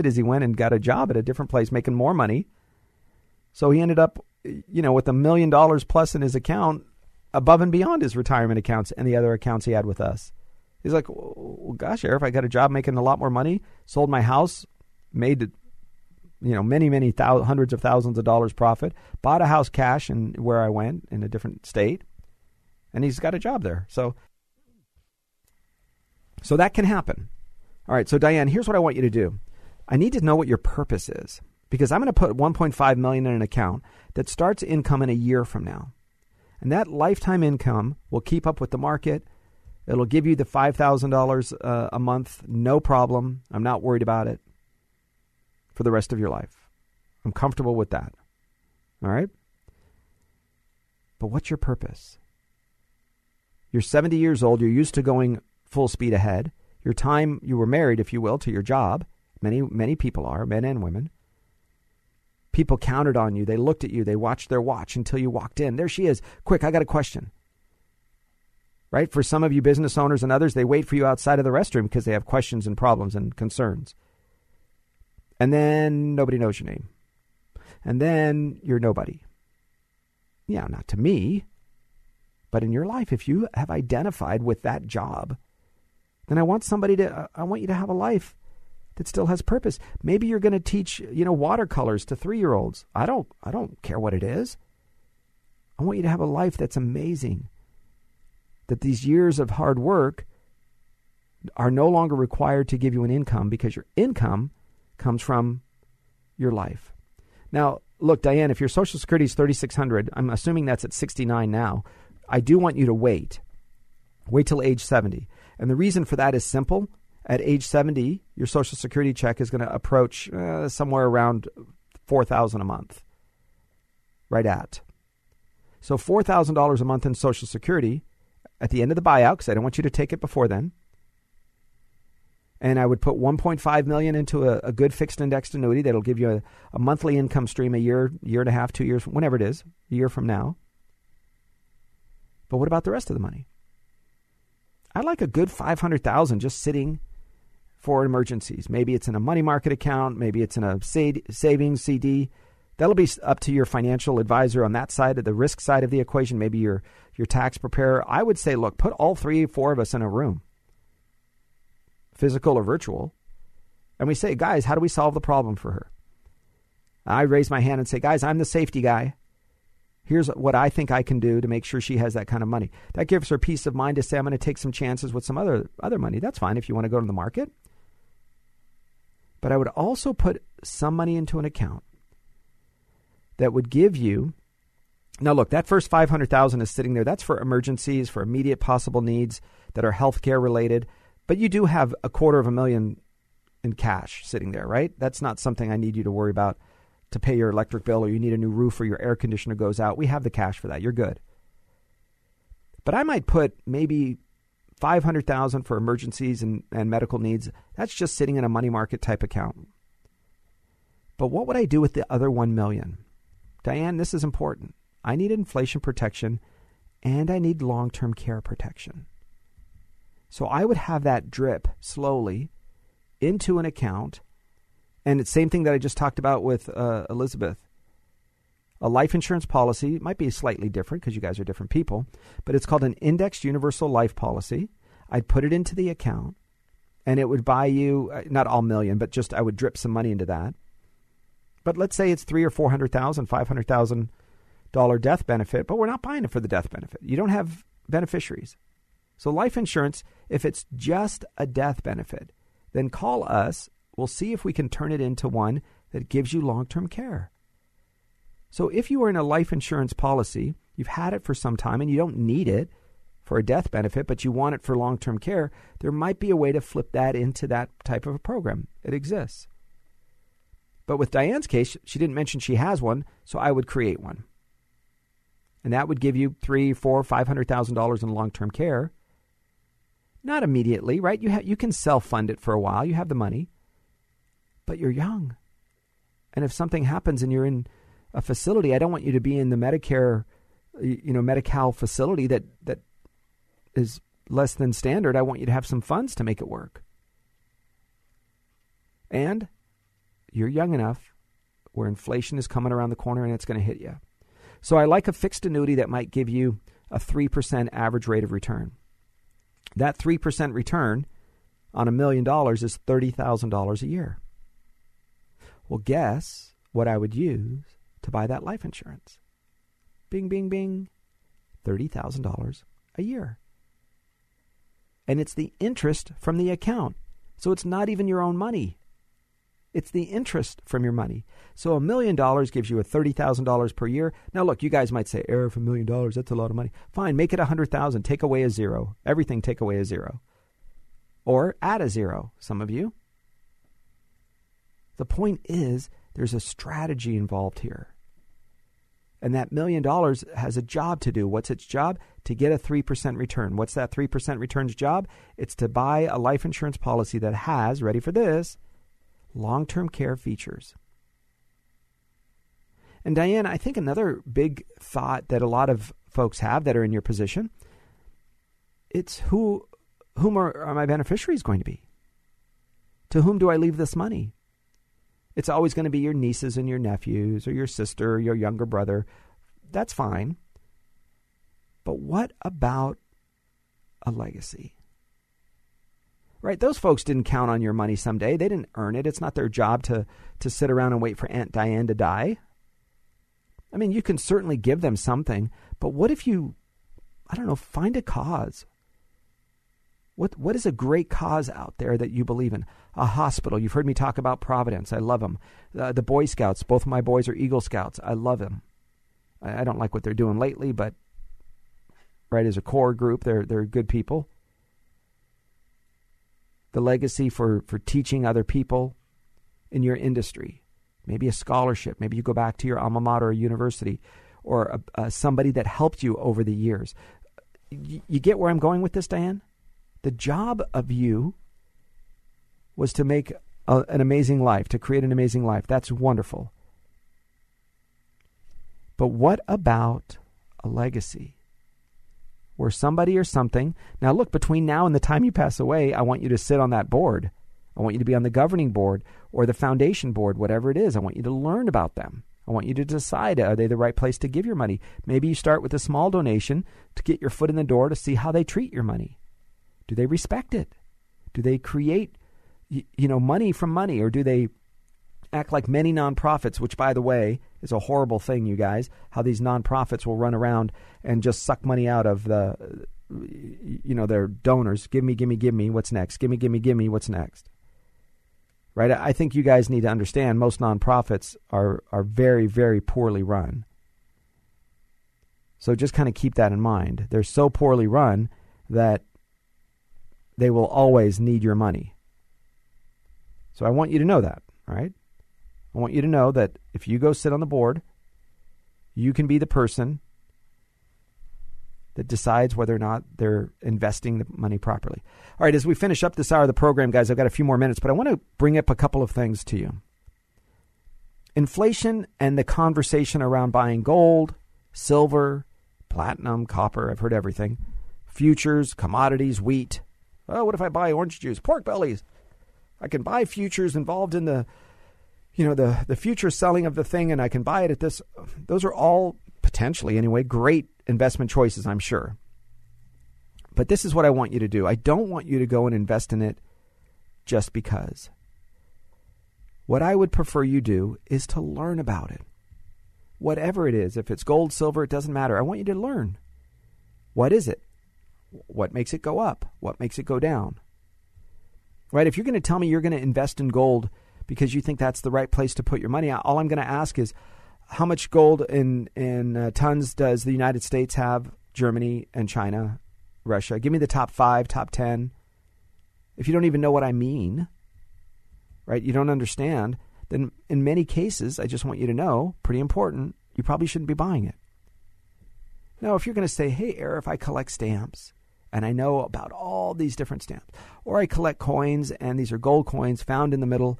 is he went and got a job at a different place making more money. So he ended up with $1 million plus in his account above and beyond his retirement accounts and the other accounts he had with us. He's like, well, gosh, Arif, I got a job making a lot more money, sold my house, made, many, many hundreds of thousands of dollars profit, bought a house cash and where I went in a different state, and he's got a job there. So that can happen. All right. So Diane, here's what I want you to do. I need to know what your purpose is. Because I'm going to put $1.5 million in an account that starts income in a year from now. And that lifetime income will keep up with the market. It'll give you the $5,000 a month, no problem. I'm not worried about it for the rest of your life. I'm comfortable with that. All right? But what's your purpose? You're 70 years old. You're used to going full speed ahead. Your time, you were married, if you will, to your job. Many people are, men and women. People counted on you. They looked at you. They watched their watch until you walked in. There she is. Quick, I got a question. Right? For some of you business owners and others, they wait for you outside of the restroom because they have questions and problems and concerns. And then nobody knows your name. And then you're nobody. Yeah, not to me. But in your life, if you have identified with that job, then I want you to have a life that still has purpose. Maybe you're going to teach, watercolors to 3-year-olds. I don't care what it is. I want you to have a life that's amazing. That these years of hard work are no longer required to give you an income because your income comes from your life. Now, look, Diane, if your Social Security is $3,600, I'm assuming that's at 69 now. I do want you to wait till age 70. And the reason for that is simple. At age 70, your Social Security check is going to approach somewhere around $4,000 a month, right at. So $4,000 a month in Social Security at the end of the buyout, because I don't want you to take it before then. And I would put $1.5 million into a good fixed indexed annuity that'll give you a monthly income stream a year, year and a half, 2 years, whenever it is, a year from now. But what about the rest of the money? I like a good $500,000 just sitting for emergencies. Maybe it's in a money market account. Maybe it's in a savings CD. That'll be up to your financial advisor on that side of the risk side of the equation. Maybe your tax preparer. I would say, look, put all 3 or 4 of us in a room, physical or virtual. And we say, guys, how do we solve the problem for her? I raise my hand and say, guys, I'm the safety guy. Here's what I think I can do to make sure she has that kind of money. That gives her peace of mind to say, I'm going to take some chances with some other money. That's fine if you want to go to the market. But I would also put some money into an account that would give you... Now, look, that first $500,000 is sitting there. That's for emergencies, for immediate possible needs that are healthcare related. But you do have $250,000 in cash sitting there, right? That's not something I need you to worry about. To pay your electric bill, or you need a new roof, or your air conditioner goes out. We have the cash for that. You're good. But I might put maybe $500,000 for emergencies and medical needs. That's just sitting in a money market type account. But what would I do with the other $1 million? Diane, this is important. I need inflation protection and I need long-term care protection. So I would have that drip slowly into an account. And it's the same thing that I just talked about with Elizabeth. A life insurance policy, it might be slightly different because you guys are different people, but it's called an indexed universal life policy. I'd put it into the account and it would buy you, not all million, but just I would drip some money into that. But let's say it's $300,000 or $400,000, $500,000 death benefit, but we're not buying it for the death benefit. You don't have beneficiaries. So life insurance, if it's just a death benefit, then call us. We'll see if we can turn it into one that gives you long-term care. So if you are in a life insurance policy, you've had it for some time and you don't need it for a death benefit, but you want it for long-term care, there might be a way to flip that into that type of a program. It exists. But with Diane's case, she didn't mention she has one, so I would create one. And that would give you $300,000, $400,000, $500,000 in long-term care. Not immediately, right? You can self-fund it for a while. You have the money. But you're young. And if something happens and you're in a facility, I don't want you to be in the Medicare, Medi-Cal facility that is less than standard. I want you to have some funds to make it work. And you're young enough where inflation is coming around the corner and it's going to hit you. So I like a fixed annuity that might give you a 3% average rate of return. That 3% return on $1 million is $30,000 a year. Well, guess what I would use to buy that life insurance. Bing, bing, bing, $30,000 a year. And it's the interest from the account. So it's not even your own money. It's the interest from your money. So $1 million gives you a $30,000 per year. Now, look, you guys might say, Arif, $1 million, that's a lot of money. Fine, make it 100,000. Take away a zero. Everything take away a zero. Or add a zero, some of you. The point is, there's a strategy involved here. And that $1 million has a job to do. What's its job? To get a 3% return. What's that 3% return's job? It's to buy a life insurance policy that has, ready for this, long-term care features. And Diane, I think another big thought that a lot of folks have that are in your position, it's whom are my beneficiaries going to be? To whom do I leave this money? It's always going to be your nieces and your nephews or your sister or your younger brother. That's fine. But what about a legacy? Right? Those folks didn't count on your money someday. They didn't earn it. It's not their job to sit around and wait for Aunt Diane to die. I mean, you can certainly give them something, but what if you, I don't know, find a cause? What is a great cause out there that you believe in? A hospital. You've heard me talk about Providence. I love them. The Boy Scouts. Both of my boys are Eagle Scouts. I love them. I don't like what they're doing lately, but right as a core group, they're good people. The legacy for teaching other people in your industry. Maybe a scholarship. Maybe you go back to your alma mater or university or somebody that helped you over the years. You get where I'm going with this, Diane? The job of you was to make an amazing life, to create an amazing life. That's wonderful. But what about a legacy where somebody or something, now look, between now and the time you pass away, I want you to sit on that board. I want you to be on the governing board or the foundation board, whatever it is. I want you to learn about them. I want you to decide, are they the right place to give your money? Maybe you start with a small donation to get your foot in the door to see how they treat your money. Do they respect it? Do they create, money from money? Or do they act like many nonprofits, which, by the way, is a horrible thing, you guys, how these nonprofits will run around and just suck money out of their donors. Give me, what's next? Give me, what's next? Right? I think you guys need to understand most nonprofits are very, very poorly run. So just kind of keep that in mind. They're so poorly run that they will always need your money. So I want you to know that, right? I want you to know that if you go sit on the board, you can be the person that decides whether or not they're investing the money properly. All right, as we finish up this hour of the program, guys, I've got a few more minutes, but I want to bring up a couple of things to you. Inflation and the conversation around buying gold, silver, platinum, copper, I've heard everything, futures, commodities, wheat. Oh, what if I buy orange juice, pork bellies? I can buy futures involved in the future selling of the thing, and I can buy it at this. Those are all potentially, anyway, great investment choices, I'm sure. But this is what I want you to do. I don't want you to go and invest in it just because. What I would prefer you do is to learn about it. Whatever it is, if it's gold, silver, it doesn't matter. I want you to learn. What is it? What makes it go up? What makes it go down? Right? If you're going to tell me you're going to invest in gold because you think that's the right place to put your money, all I'm going to ask is how much gold in tons does the United States have, Germany and China, Russia? Give me the top 5, top 10. If you don't even know what I mean, right? You don't understand, then in many cases, I just want you to know, pretty important, you probably shouldn't be buying it. Now, if you're going to say, hey, Arif, I collect stamps, and I know about all these different stamps, or I collect coins, and these are gold coins found in the middle.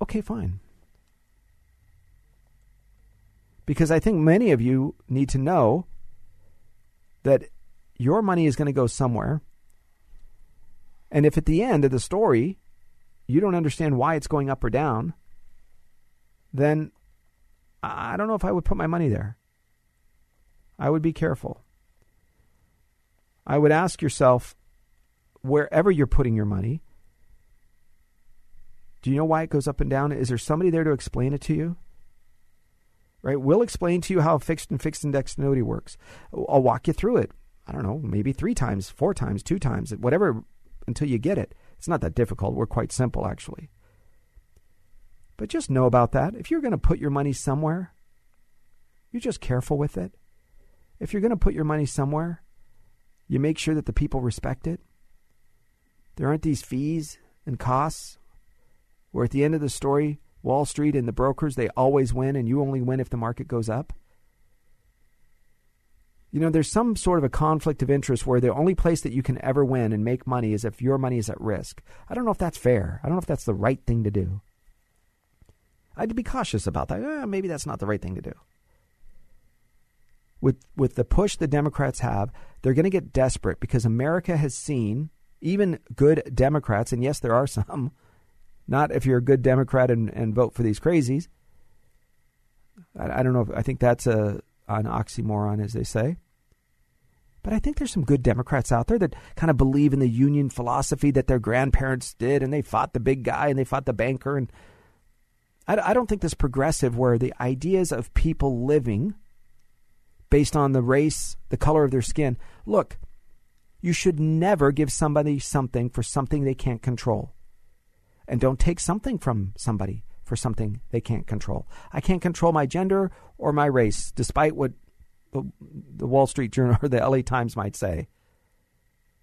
Okay, fine. Because I think many of you need to know that your money is going to go somewhere. And if at the end of the story, you don't understand why it's going up or down, then I don't know if I would put my money there. I would be careful. I would ask yourself, wherever you're putting your money, do you know why it goes up and down? Is there somebody there to explain it to you? Right? We'll explain to you how fixed and fixed index annuity works. I'll walk you through it. I don't know, maybe 3 times, 4 times, 2 times, whatever, until you get it. It's not that difficult. We're quite simple, actually. But just know about that. If you're going to put your money somewhere, you're just careful with it. If you're going to put your money somewhere, you make sure that the people respect it. There aren't these fees and costs where at the end of the story, Wall Street and the brokers, they always win, and you only win if the market goes up? You know, there's some sort of a conflict of interest where the only place that you can ever win and make money is if your money is at risk. I don't know if that's fair. I don't know if that's the right thing to do. I'd be cautious about that. Maybe that's not the right thing to do. With the push the Democrats have, they're going to get desperate because America has seen even good Democrats, and yes, there are some, not if you're a good Democrat and vote for these crazies. I don't know. I think that's an oxymoron, as they say. But I think there's some good Democrats out there that kind of believe in the union philosophy that their grandparents did, and they fought the big guy and they fought the banker. And I don't think this progressive where the ideas of people living based on the race, the color of their skin. Look, you should never give somebody something for something they can't control. And don't take something from somebody for something they can't control. I can't control my gender or my race, despite what the Wall Street Journal or the LA Times might say.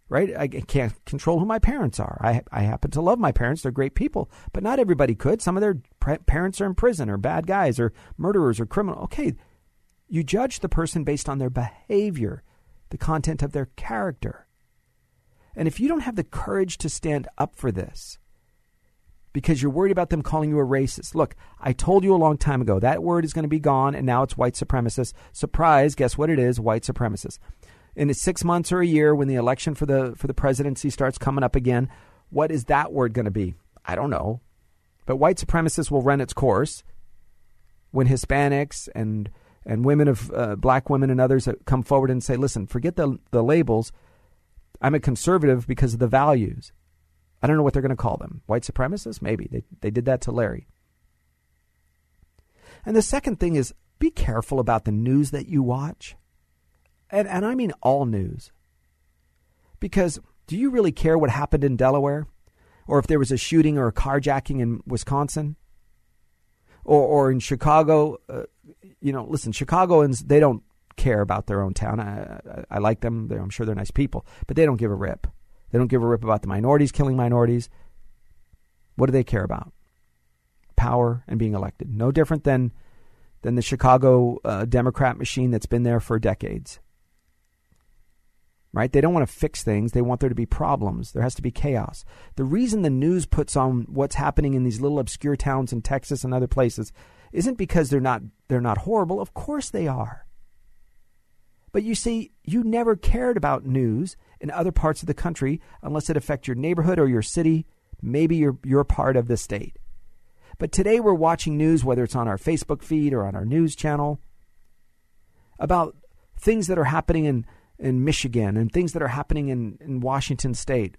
Right? I can't control who my parents are. I happen to love my parents. They're great people. But not everybody could. Some of their parents are in prison or bad guys or murderers or criminals. Okay, you judge the person based on their behavior, the content of their character. And if you don't have the courage to stand up for this because you're worried about them calling you a racist. Look, I told you a long time ago that word is going to be gone, and now it's white supremacist. Surprise, guess what it is? White supremacist. In 6 months or a year when the election for the presidency starts coming up again, what is that word going to be? I don't know. But white supremacist will run its course when Hispanics and women of black women and others come forward and say, listen, forget the labels. I'm a conservative because of the values. I don't know what they're going to call them. White supremacists? Maybe. They did that to Larry. And the second thing is be careful about the news that you watch. And I mean all news. Because do you really care what happened in Delaware? Or if there was a shooting or a carjacking in Wisconsin? Or in Chicago, listen, Chicagoans, they don't care about their own town. I like them. I'm sure they're nice people, but they don't give a rip. They don't give a rip about the minorities killing minorities. What do they care about? Power and being elected. No different than the Chicago Democrat machine that's been there for decades. Right? They don't want to fix things. They want there to be problems. There has to be chaos. The reason the news puts on what's happening in these little obscure towns in Texas and other places isn't because they're not horrible. Of course they are. But you see, you never cared about news in other parts of the country unless it affected your neighborhood or your city, maybe your part of the state. But today we're watching news, whether it's on our Facebook feed or on our news channel, about things that are happening in Michigan and things that are happening in Washington State.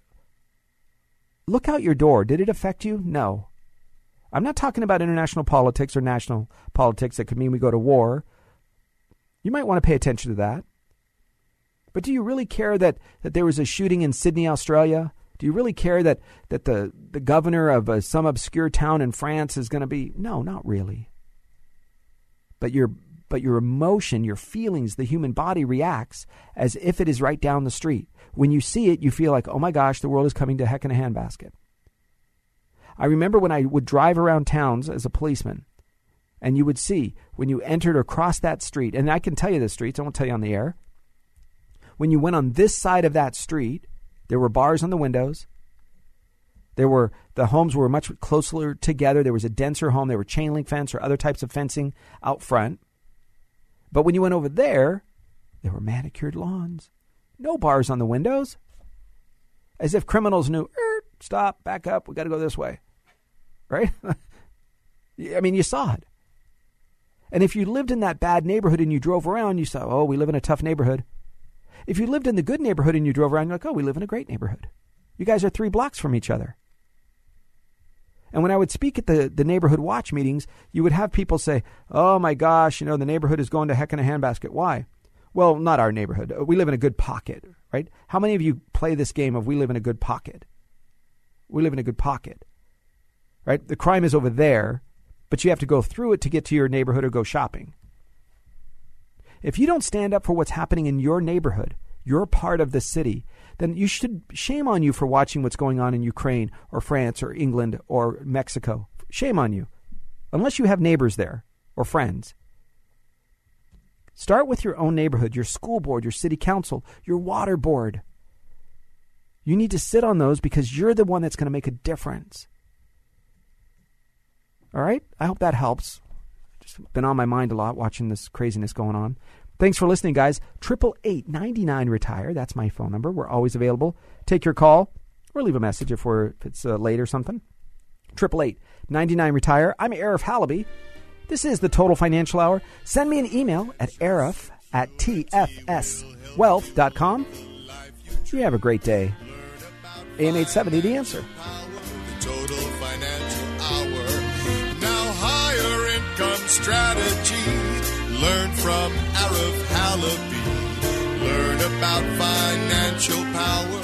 Look out your door. Did it affect you? No. I'm not talking about international politics or national politics. That could mean we go to war. You might want to pay attention to that. But do you really care that there was a shooting in Sydney, Australia? Do you really care that the governor of some obscure town in France is going to be? No, not really. But your emotion, your feelings, the human body reacts as if it is right down the street. When you see it, you feel like, oh my gosh, the world is coming to heck in a handbasket. I remember when I would drive around towns as a policeman, and you would see when you entered or crossed that street, and I can tell you the streets, I won't tell you on the air. When you went on this side of that street, there were bars on the windows. The homes were much closer together. There was a denser home. There were chain link fence or other types of fencing out front. But when you went over there were manicured lawns, no bars on the windows, as if criminals knew, stop, back up, we got to go this way, right? I mean, you saw it. And if you lived in that bad neighborhood and you drove around, you saw, oh, we live in a tough neighborhood. If you lived in the good neighborhood and you drove around, you're like, oh, we live in a great neighborhood. You guys are 3 blocks from each other. And when I would speak at the neighborhood watch meetings, you would have people say, oh, my gosh, the neighborhood is going to heck in a handbasket. Why? Well, not our neighborhood. We live in a good pocket, right? How many of you play this game of we live in a good pocket? We live in a good pocket, right? The crime is over there, but you have to go through it to get to your neighborhood or go shopping. If you don't stand up for what's happening in your neighborhood, your part of the city, then you should shame on you for watching what's going on in Ukraine or France or England or Mexico. Shame on you. unless you have neighbors there or friends. Start with your own neighborhood, your school board, your city council, your water board. You need to sit on those because you're the one that's going to make a difference. All right? I hope that helps. Just been on my mind a lot watching this craziness going on. Thanks for listening, guys. 888-99-RETIRE. That's my phone number. We're always available. Take your call or leave a message if it's late or something. 888-99-RETIRE. I'm Arif Halaby. This is the Total Financial Hour. Send me an email at arif@tfswealth.com. You have a great day. AM 870, The Answer. The Total Financial Hour. Now higher income strategies. Learn from Arif Halaby. Learn about financial power.